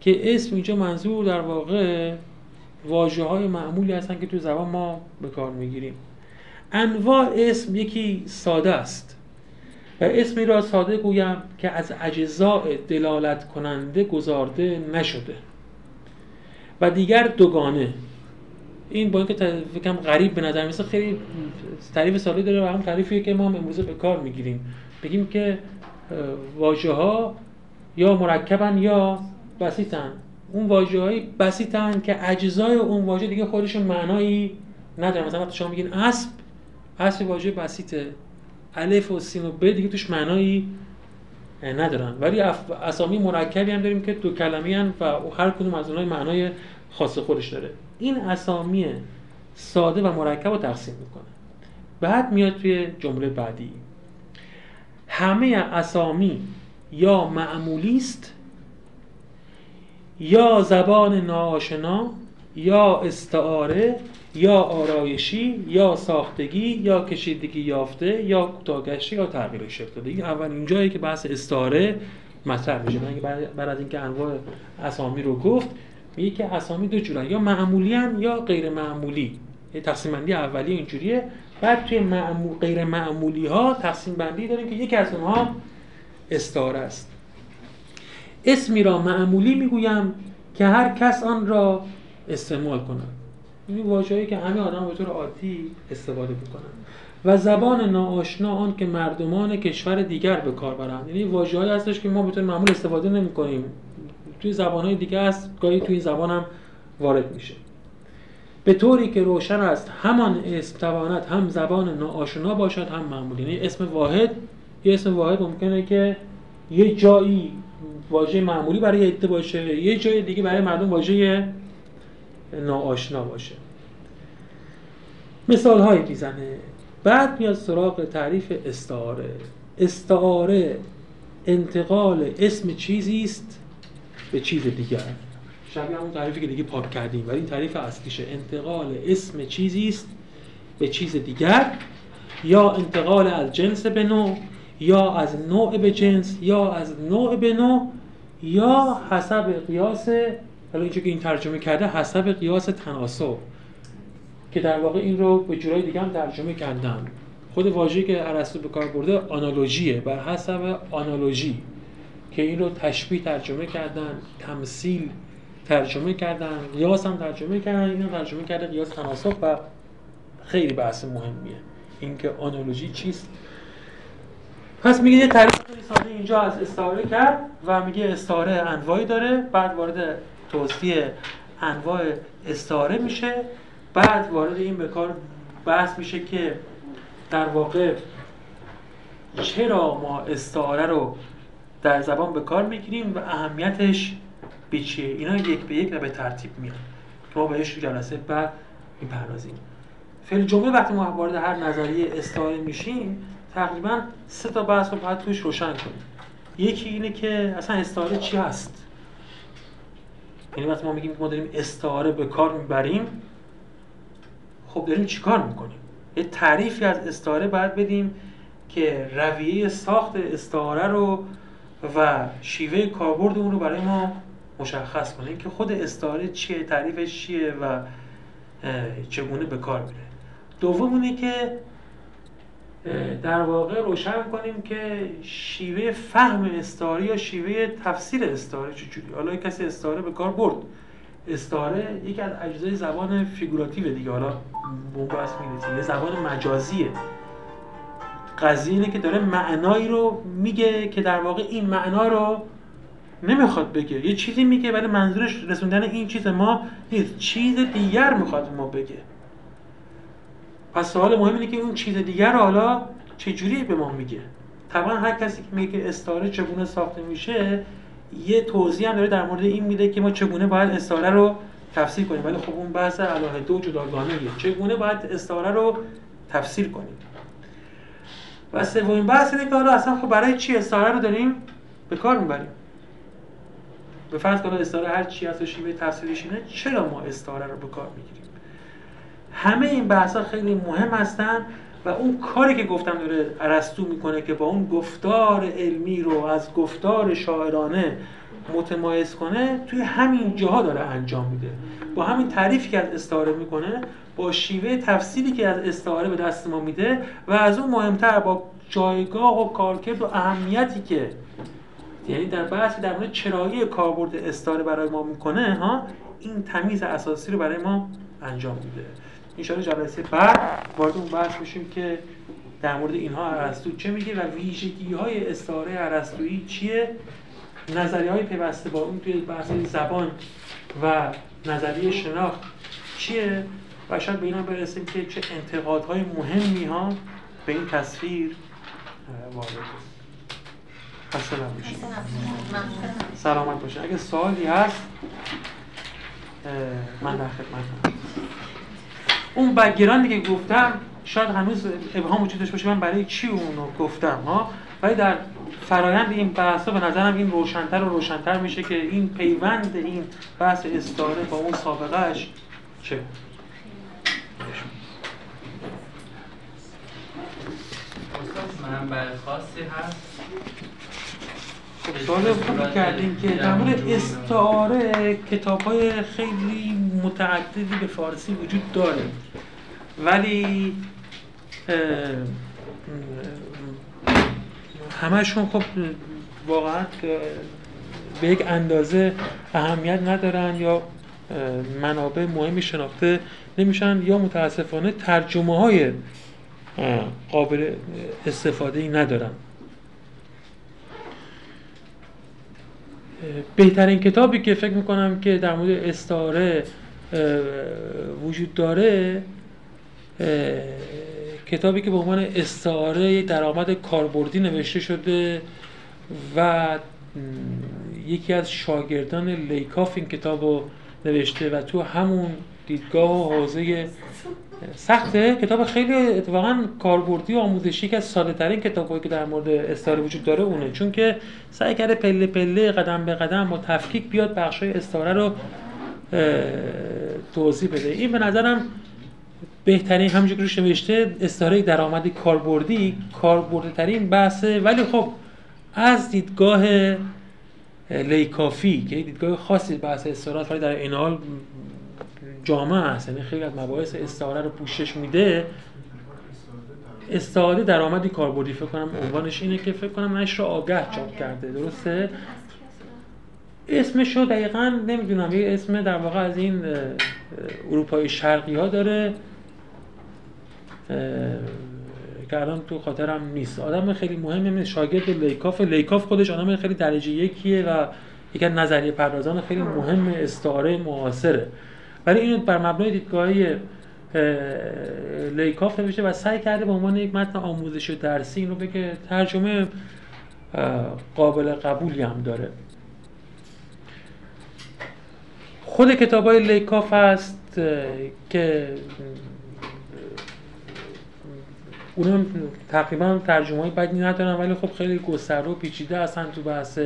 که اسم اینجا منظور در واقع واژه های معمولی هستن که تو زبان ما به کار میگیریم. انواع اسم یکی ساده است و اسمی را ساده گویم که از اجزاء دلالت کننده گزارده نشده و دیگر دوگانه. این با اینکه فکرم غریب به نظر میسه خیلی تعریف ساده داره و هم تعریفیه که ما امروزه به کار میگیریم، بگیم که واژه ها یا مرکبن یا بسیطن. اون واژه های بسیطن که اجزای اون واژه دیگه خودشون معنایی ندارن. مثلا وقتی شما میگین اسب، اسب واژه بسیطه، الف و سین و ب دیگه توش معنایی ندارن، ولی اسامی مرکبی هم داریم که دو کلمه‌ای ان و هر کدوم از اونها معنای خاص خودش داره. این اسامی ساده و مرکب رو تقسیم میکنه. بعد میاد توی جمله بعدی، همه اسامی یا معمولی است یا زبان ناآشنا یا استعاره یا آرایشی یا ساختگی یا کشیدگی یافته یا کوتاه‌گشته یا تغییر شکل داده. این اولین جایی که بحث استعاره مطرح میشه. بعد از اینکه انواع اسامی رو گفت، میگه که اسامی دو جورن، یا معمولی ان یا غیر معمولی. تقسیم بندی اولیه اینجوریه. بعد توی غیر معمولی ها تقسیم بندی داریم که یکی از اونها استعاره است. اسمی را معمولی میگویم که هر کس آن را استعمال کند. این واژه‌ای که همه آدم به طور عادی استفاده می‌کنند. و زبان ناآشنا آن که مردمان کشور دیگر به کار برند. یعنی واژه‌ای هستش که ما به طور معمول استفاده نمی‌کنیم. توی زبان‌های دیگه است، گاهی توی زبان هم وارد میشه. به طوری که روشن است همان اسم تواند هم زبان ناآشنا باشد هم معمولی. یعنی اسم واحد ممکنه که یه جایی واژه معمولی برای عده باشه، یه جای دیگه برای مردم واژه ناآشنا باشه. مثال هایی میزنه. بعد میاد سراغ تعریف استعاره. استعاره انتقال اسم چیزی است به چیز دیگر. شبیه همون تعریفی که دیگه پاک کردیم، ولی این تعریف اصلیشه. انتقال اسم چیزی است به چیز دیگر، یا انتقال از جنس به نوع، یا از نوع به جنس، یا از نوع به نوع، یا حسب قیاس، حالا اینجا که این ترجمه کرده حسب قیاس تناسب، که در واقع این رو به جورای دیگه هم ترجمه کردن. خود واژه‌ای که ارسطو به کار برده آنالوژیه، بر حسب آنالوژی، که این رو تشبیه ترجمه کردن، تمثیل ترجمه کردن، قیاس هم ترجمه کردن، این رو ترجمه کرده قیاس تناسب. و خیلی بحث مهمیه اینکه آنالوژی چیست. پس میگه یه تعریف ساده اینجا از استعاره کرد و میگه استعاره انواعی داره. بعد وارد توصیف انواع استعاره میشه. بعد وارد این به کار بحث میشه که در واقع چرا ما استعاره رو در زبان به کار میگیریم و اهمیتش به چیه. اینا یک به یک و به ترتیب میان که ما بهش جلسه بعد میپردازیم. فعل جمله وقتی ما وارد هر نظریه استعاره میشیم، تقریبا سه تا بحث رو باید توش روشن کنیم. یکی اینه که اصلا استعاره چی هست. یعنی وقتی ما میگیم که ما داریم استعاره به کار میبریم، خب داریم چی کار میکنیم؟ یه تعریفی از استعاره باید بدیم که رویه ساخت استعاره رو و شیوه کاربرد اون رو برای ما مشخص کنیم، که خود استعاره چیه، تعریفش چیه و چگونه به کار میره. دوم اینه که در واقع روشن کنیم که شیوه فهم استعاره یا شیوه تفسیر استعاره چجوری. حالا کسی استعاره به کار برد. استعاره یکی از اجزای زبان فیگوراتیو دیگه، حالا بحث می‌کنیم یه زبان مجازیه. قضیه اینه که داره معنایی رو میگه که در واقع این معنا رو نمیخواد بگه، یه چیزی میگه ولی منظورش رسوندن این چیز ما نیست، چیز دیگر میخواد ما بگه. پس سوال مهم اینه که اون چیز دیگر رو حالا چجوری به ما میگه. طبعا هر کسی که میگه استعاره چگونه ساخته میشه، یه توضیح هم داره در مورد این میده که ما چگونه باید استعاره رو تفسیر کنیم، ولی خب اون بحث علاوه دو جداگانه میگه چگونه باید استعاره رو تفسیر کنیم. و سومین بحث اینه که حالا اصلا خب برای چی استعاره رو داریم به کار میبریم. به فرض کنید استعاره هر چی هست و شیوه تفسیرش اینه، چرا ما استعاره رو به کار میگیریم؟ همه این بحثا خیلی مهم هستن و اون کاری که گفتم داره ارسطو میکنه که با اون گفتار علمی رو از گفتار شاعرانه متمایز کنه، توی همین جاها داره انجام میده. با همین تعریفی که از استعاره میکنه، با شیوه تفسیری که از استعاره به دست ما میده و از اون مهمتر با جایگاه و کارکرد و اهمیتی که یعنی در بحث در مورد چرایی کاربرد استعاره برای ما میکنه، ها، این تمیز اساسی رو برای ما انجام میده. ان شاء الله جلسه بعد وارد اون بحث میشیم که در مورد اینها ارسطو چه میگه و ویژگی های استعاره ارسطویی چیه، نظریه‌های پیوسته با اون توی بحث زبان و نظریه شناخت چیه و شاید به اینا برسیم که چه انتقادهای مهمی ها به این تصویر وارد است. سلام باشید، سلامت باشید. اگه سوالی هست من در خدمتم. اون بگیران دیگه گفتم شاید هنوز ابهام وجود داشته باشه من برای چی اونو گفتم، ها، ولی در فرایند این بحثا به نظرم این روشن‌تر و روشن‌تر میشه که این پیوند این بحث استعاره با اون سابقهش چه. منبع خاصی هست؟ خب سوال خوب کردیم که در مورد استعاره کتاب‌های خیلی متعددی به فارسی وجود داره، ولی همشون خب واقعا به یک اندازه اهمیت ندارن یا منابع مهمی شناخته نمیشن یا متاسفانه ترجمه‌های قابل استفاده‌ای ندارن. بهترین کتابی که فکر میکنم که در مورد استعاره وجود داره، کتابی که به عنوان استعاره درآمد کاربردی نوشته شده و یکی از شاگردان لیکاف این کتابو نوشته و تو همون دیدگاه و حوزه سخته. کتاب خیلی اتفاقا کاربردی و آموزشی که از ساده‌ترین کتابایی که در مورد استعاره وجود داره اونه، چون که سعی کرده پله پله قدم به قدم با تفکیک بیاد بخشای استعاره رو توضیح بده. این به نظرم بهترین، همونجوری که روش نوشته، استعاره درآمدی کاربردی کاربردترین بحثه، ولی خب از دیدگاه لیکافی که دیدگاه خاصی بحث استعاره، ولی در این حال جامعه هست، یعنی خیلی از مباحث استعاره رو پوشش میده. استعاره درآمدی کاربردی فکر کنم عنوانش اینه که فکر کنم نشر آگه چاپ کرده، درسته؟ اسمش رو دقیقاً نمیدونم، یه اسم در واقع از این اروپای شرقی ها داره که الان تو خاطرم نیست. آدم خیلی مهمه، شاگرد لیکاف. لیکاف خودش آدم خیلی درجه یکیه و یکی از نظریه پردازان خیلی مهم استعاره معاصره، ولی اینو بر مبنای دیدگاهی لیکاف نوشته و سعی کرده به عنوان یک متن آموزشی و درسی این رو بگه. ترجمه قابل قبولی هم داره. خود کتاب‌های لیکاف هست که اونم تقریبا ترجمه‌های بدی ندارن، ولی خب خیلی گسترده و پیچیده هستن تو بحث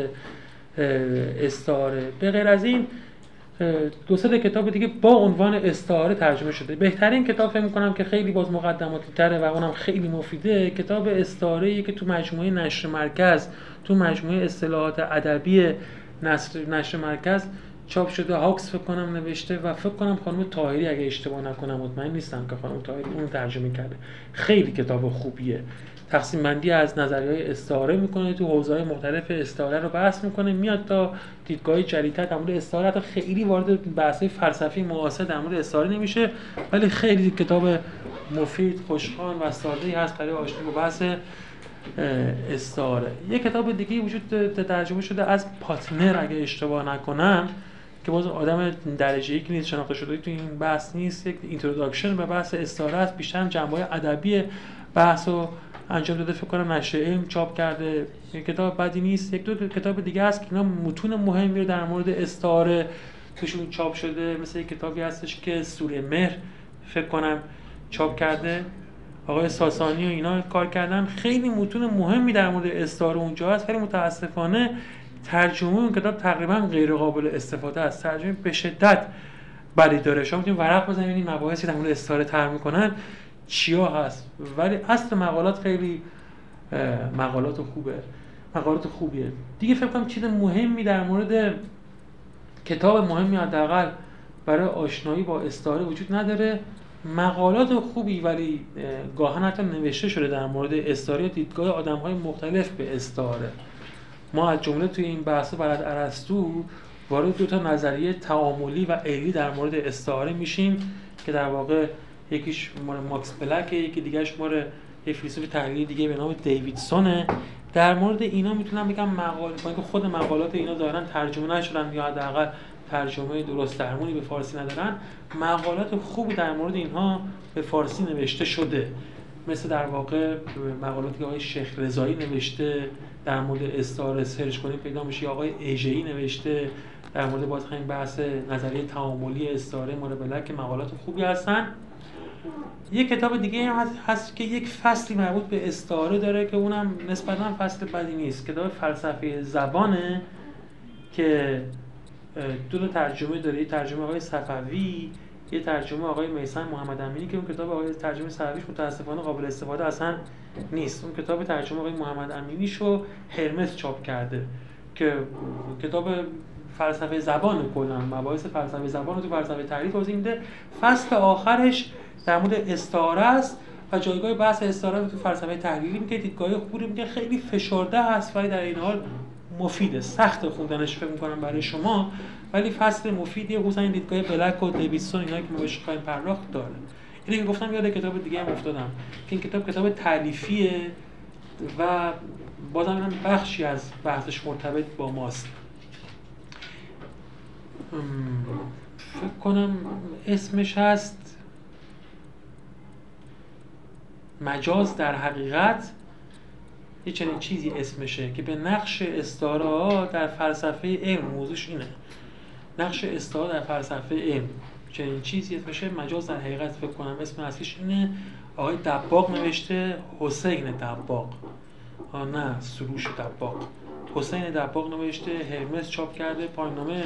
استعاره. به غیر از این دو سه کتاب دیگه با عنوان استعاره ترجمه شده. بهترین کتاب فکر می‌کنم که خیلی باز مقدماتی تره و اونم خیلی مفیده، کتاب استعاره‌ای که تو مجموعه نشر مرکز، تو مجموعه اصطلاحات ادبی نشر مرکز چاپ شده. هاکس فکر کنم نوشته و فکر کنم خانم طاهری، اگه اشتباه نکنم، مطمئن نیستم، که خانم طاهری اون ترجمه کرده. خیلی کتاب خوبیه. تقسیم بندی از نظریه‌های استعاره میکنه، تو حوزه‌های مختلف استعاره رو بحث میکنه، میاد تا دیدگاه‌های جدیدتر در مورد استعاره. تا خیلی وارد بحث‌های فلسفی معاصر در مورد استعاره نمیشه، ولی خیلی کتاب مفید، خوشخوان و ساده‌ای هست برای آشنا با بحث استعاره. یک کتاب دیگه وجود ترجمه شده از پاتنر، اگه اشتباه نکنم، که باز آدم درجه یک نیست، شناخته شده تو این بحث نیست، یک اینتروداکشن به بحث استعاره است، بیشتر جنبه‌های ادبی بحثو انجام داده. فکر کنم نشر علم چاپ کرده. یک کتاب بدی نیست. یک دو کتاب دیگه هست که اینا متون مهمی رو در مورد استعاره توشون چاپ شده، مثل یک کتابی هستش که سوره مهر فکر کنم چاپ کرده، آقای ساسانی و اینا کار کردن. خیلی متون مهمی در مورد استعاره اونجا هست، ولی متاسفانه ترجمه اون کتاب تقریبا غیر قابل استفاده است. ترجمه به شدت بدی داره. شما میتونید ورق بزنید این مباحثی که در مورد استعاره طرح میکنن چیا هست، ولی اصل مقالات خیلی مقالات خوبیه دیگه. فکر کنم چیز مهمی در مورد کتاب مهمی حداقل برای آشنایی با استعاره وجود نداره. مقالات خوبی ولی گاهن حتی نوشته شده در مورد استعاره، دیدگاه آدم‌های مختلف به استعاره. ما از جمله توی این بحث برای ارسطو وارد دو تا نظریه تعاملی و عیلی در مورد استعاره میشیم که در واقع یکیش مال ماکس بلک، یکی دیگه‌اش مال یه فیلسوف تحلیلی دیگه به نام دیویدسونه. در مورد اینا میتونم بگم مقاله که خود مقالات اینا دارن ترجمه نشدن یا حداقل ترجمه درست درمونی به فارسی ندارن، مقالات خوبی در مورد اینها به فارسی نوشته شده، مثل در واقع مقالاتی که آقای شیخ رضایی نوشته در مورد استعاره، سرچ کنید پیدا میشه، یا آقای ایجهی نوشته در مورد باز همین بحث نظریه تعاملی استعاره مورد بلک که مقالات خوبی هستن. یک کتاب دیگه هست که یک فصلی مربوط به استعاره داره که اونم نسبتاً فصل بدی نیست، کتاب فلسفه زبانه که دو ترجمه داره، یک ترجمه آقای صفوی، یک ترجمه آقای میثم محمد امینی که اون کتاب آقای ترجمه صفویش متأسفانه قابل استفاده اصلا نیست. اون کتاب ترجمه آقای محمد امینیشو هرمس چاپ کرده که کتاب فلسفه زبان کلا مباحث فلسفه زبان رو تو فلسفه تعریف توضیح میده. فصل آخرش در مورد استعاره است و جایگاه بحث استعاره رو تو فلسفه تحلیلی میگه، دیدگاه خوبی میگه، خیلی فشرده است ولی در این حال مفیده، سخت خوندنش فکر می‌کنم برای شما، ولی فصل مفیدیه، خصوصا دیدگاه بلک و دیویدسون اینا که ما بهش خواهیم پرداخت داره. اینی که گفتم یاد کتاب دیگه هم افتادم که این کتاب تألیفیه و بازم اینم بخشی از بحثش مرتبط با ماست. فکر کنم اسمش هست مجاز در حقیقت، یه چنین چیزی اسمشه که به نقش استعاره در فلسفه علم، موضوعش اینه، نقش استعاره در فلسفه علم، چنین چیزی اسمشه مجاز در حقیقت. فکر کنم اسم اصلیش اینه، آقای دباغ نوشته، حسین دباغ، نه سروش دباغ، حسین دباغ نوشته، هرمس چاپ کرده، پایان‌نامه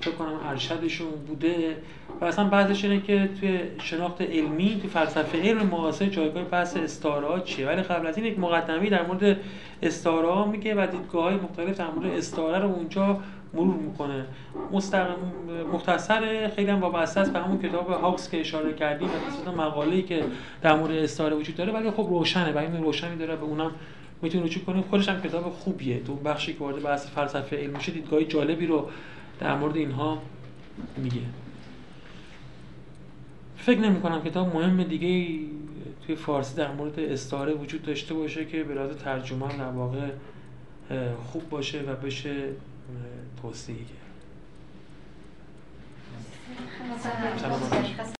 فکر کنم ارشدشون بوده. و اصلا بحثش اینه که توی شناخت علمی، توی فلسفه علم معاصر جایگاه بحث استعاره چیه. ولی قبل از این یک مقدمه‌ای در مورد استعاره میگه و دیدگاه‌های مختلف در مورد استعاره رو اونجا مرور میکنه. مختصر خیلی هم وابسته است به همون کتاب هاکس که اشاره کردیم و مثلا مقاله‌ای که در مورد استعاره وجود داره، ولی خب روشنه، برای این روشنی داره، به اونم میتونید رجوع کنید. خودش هم کتاب خوبیه، تو بخشی که وارد بحث فلسفه علم میشه دیدگاهی جالبی رو در مورد اینها میگه. فکر نمی‌کنم کتاب مهم دیگه توی فارسی در مورد استعاره وجود داشته باشه که به لحاظ ترجمه در واقع خوب باشه و بشه توصیه کرد.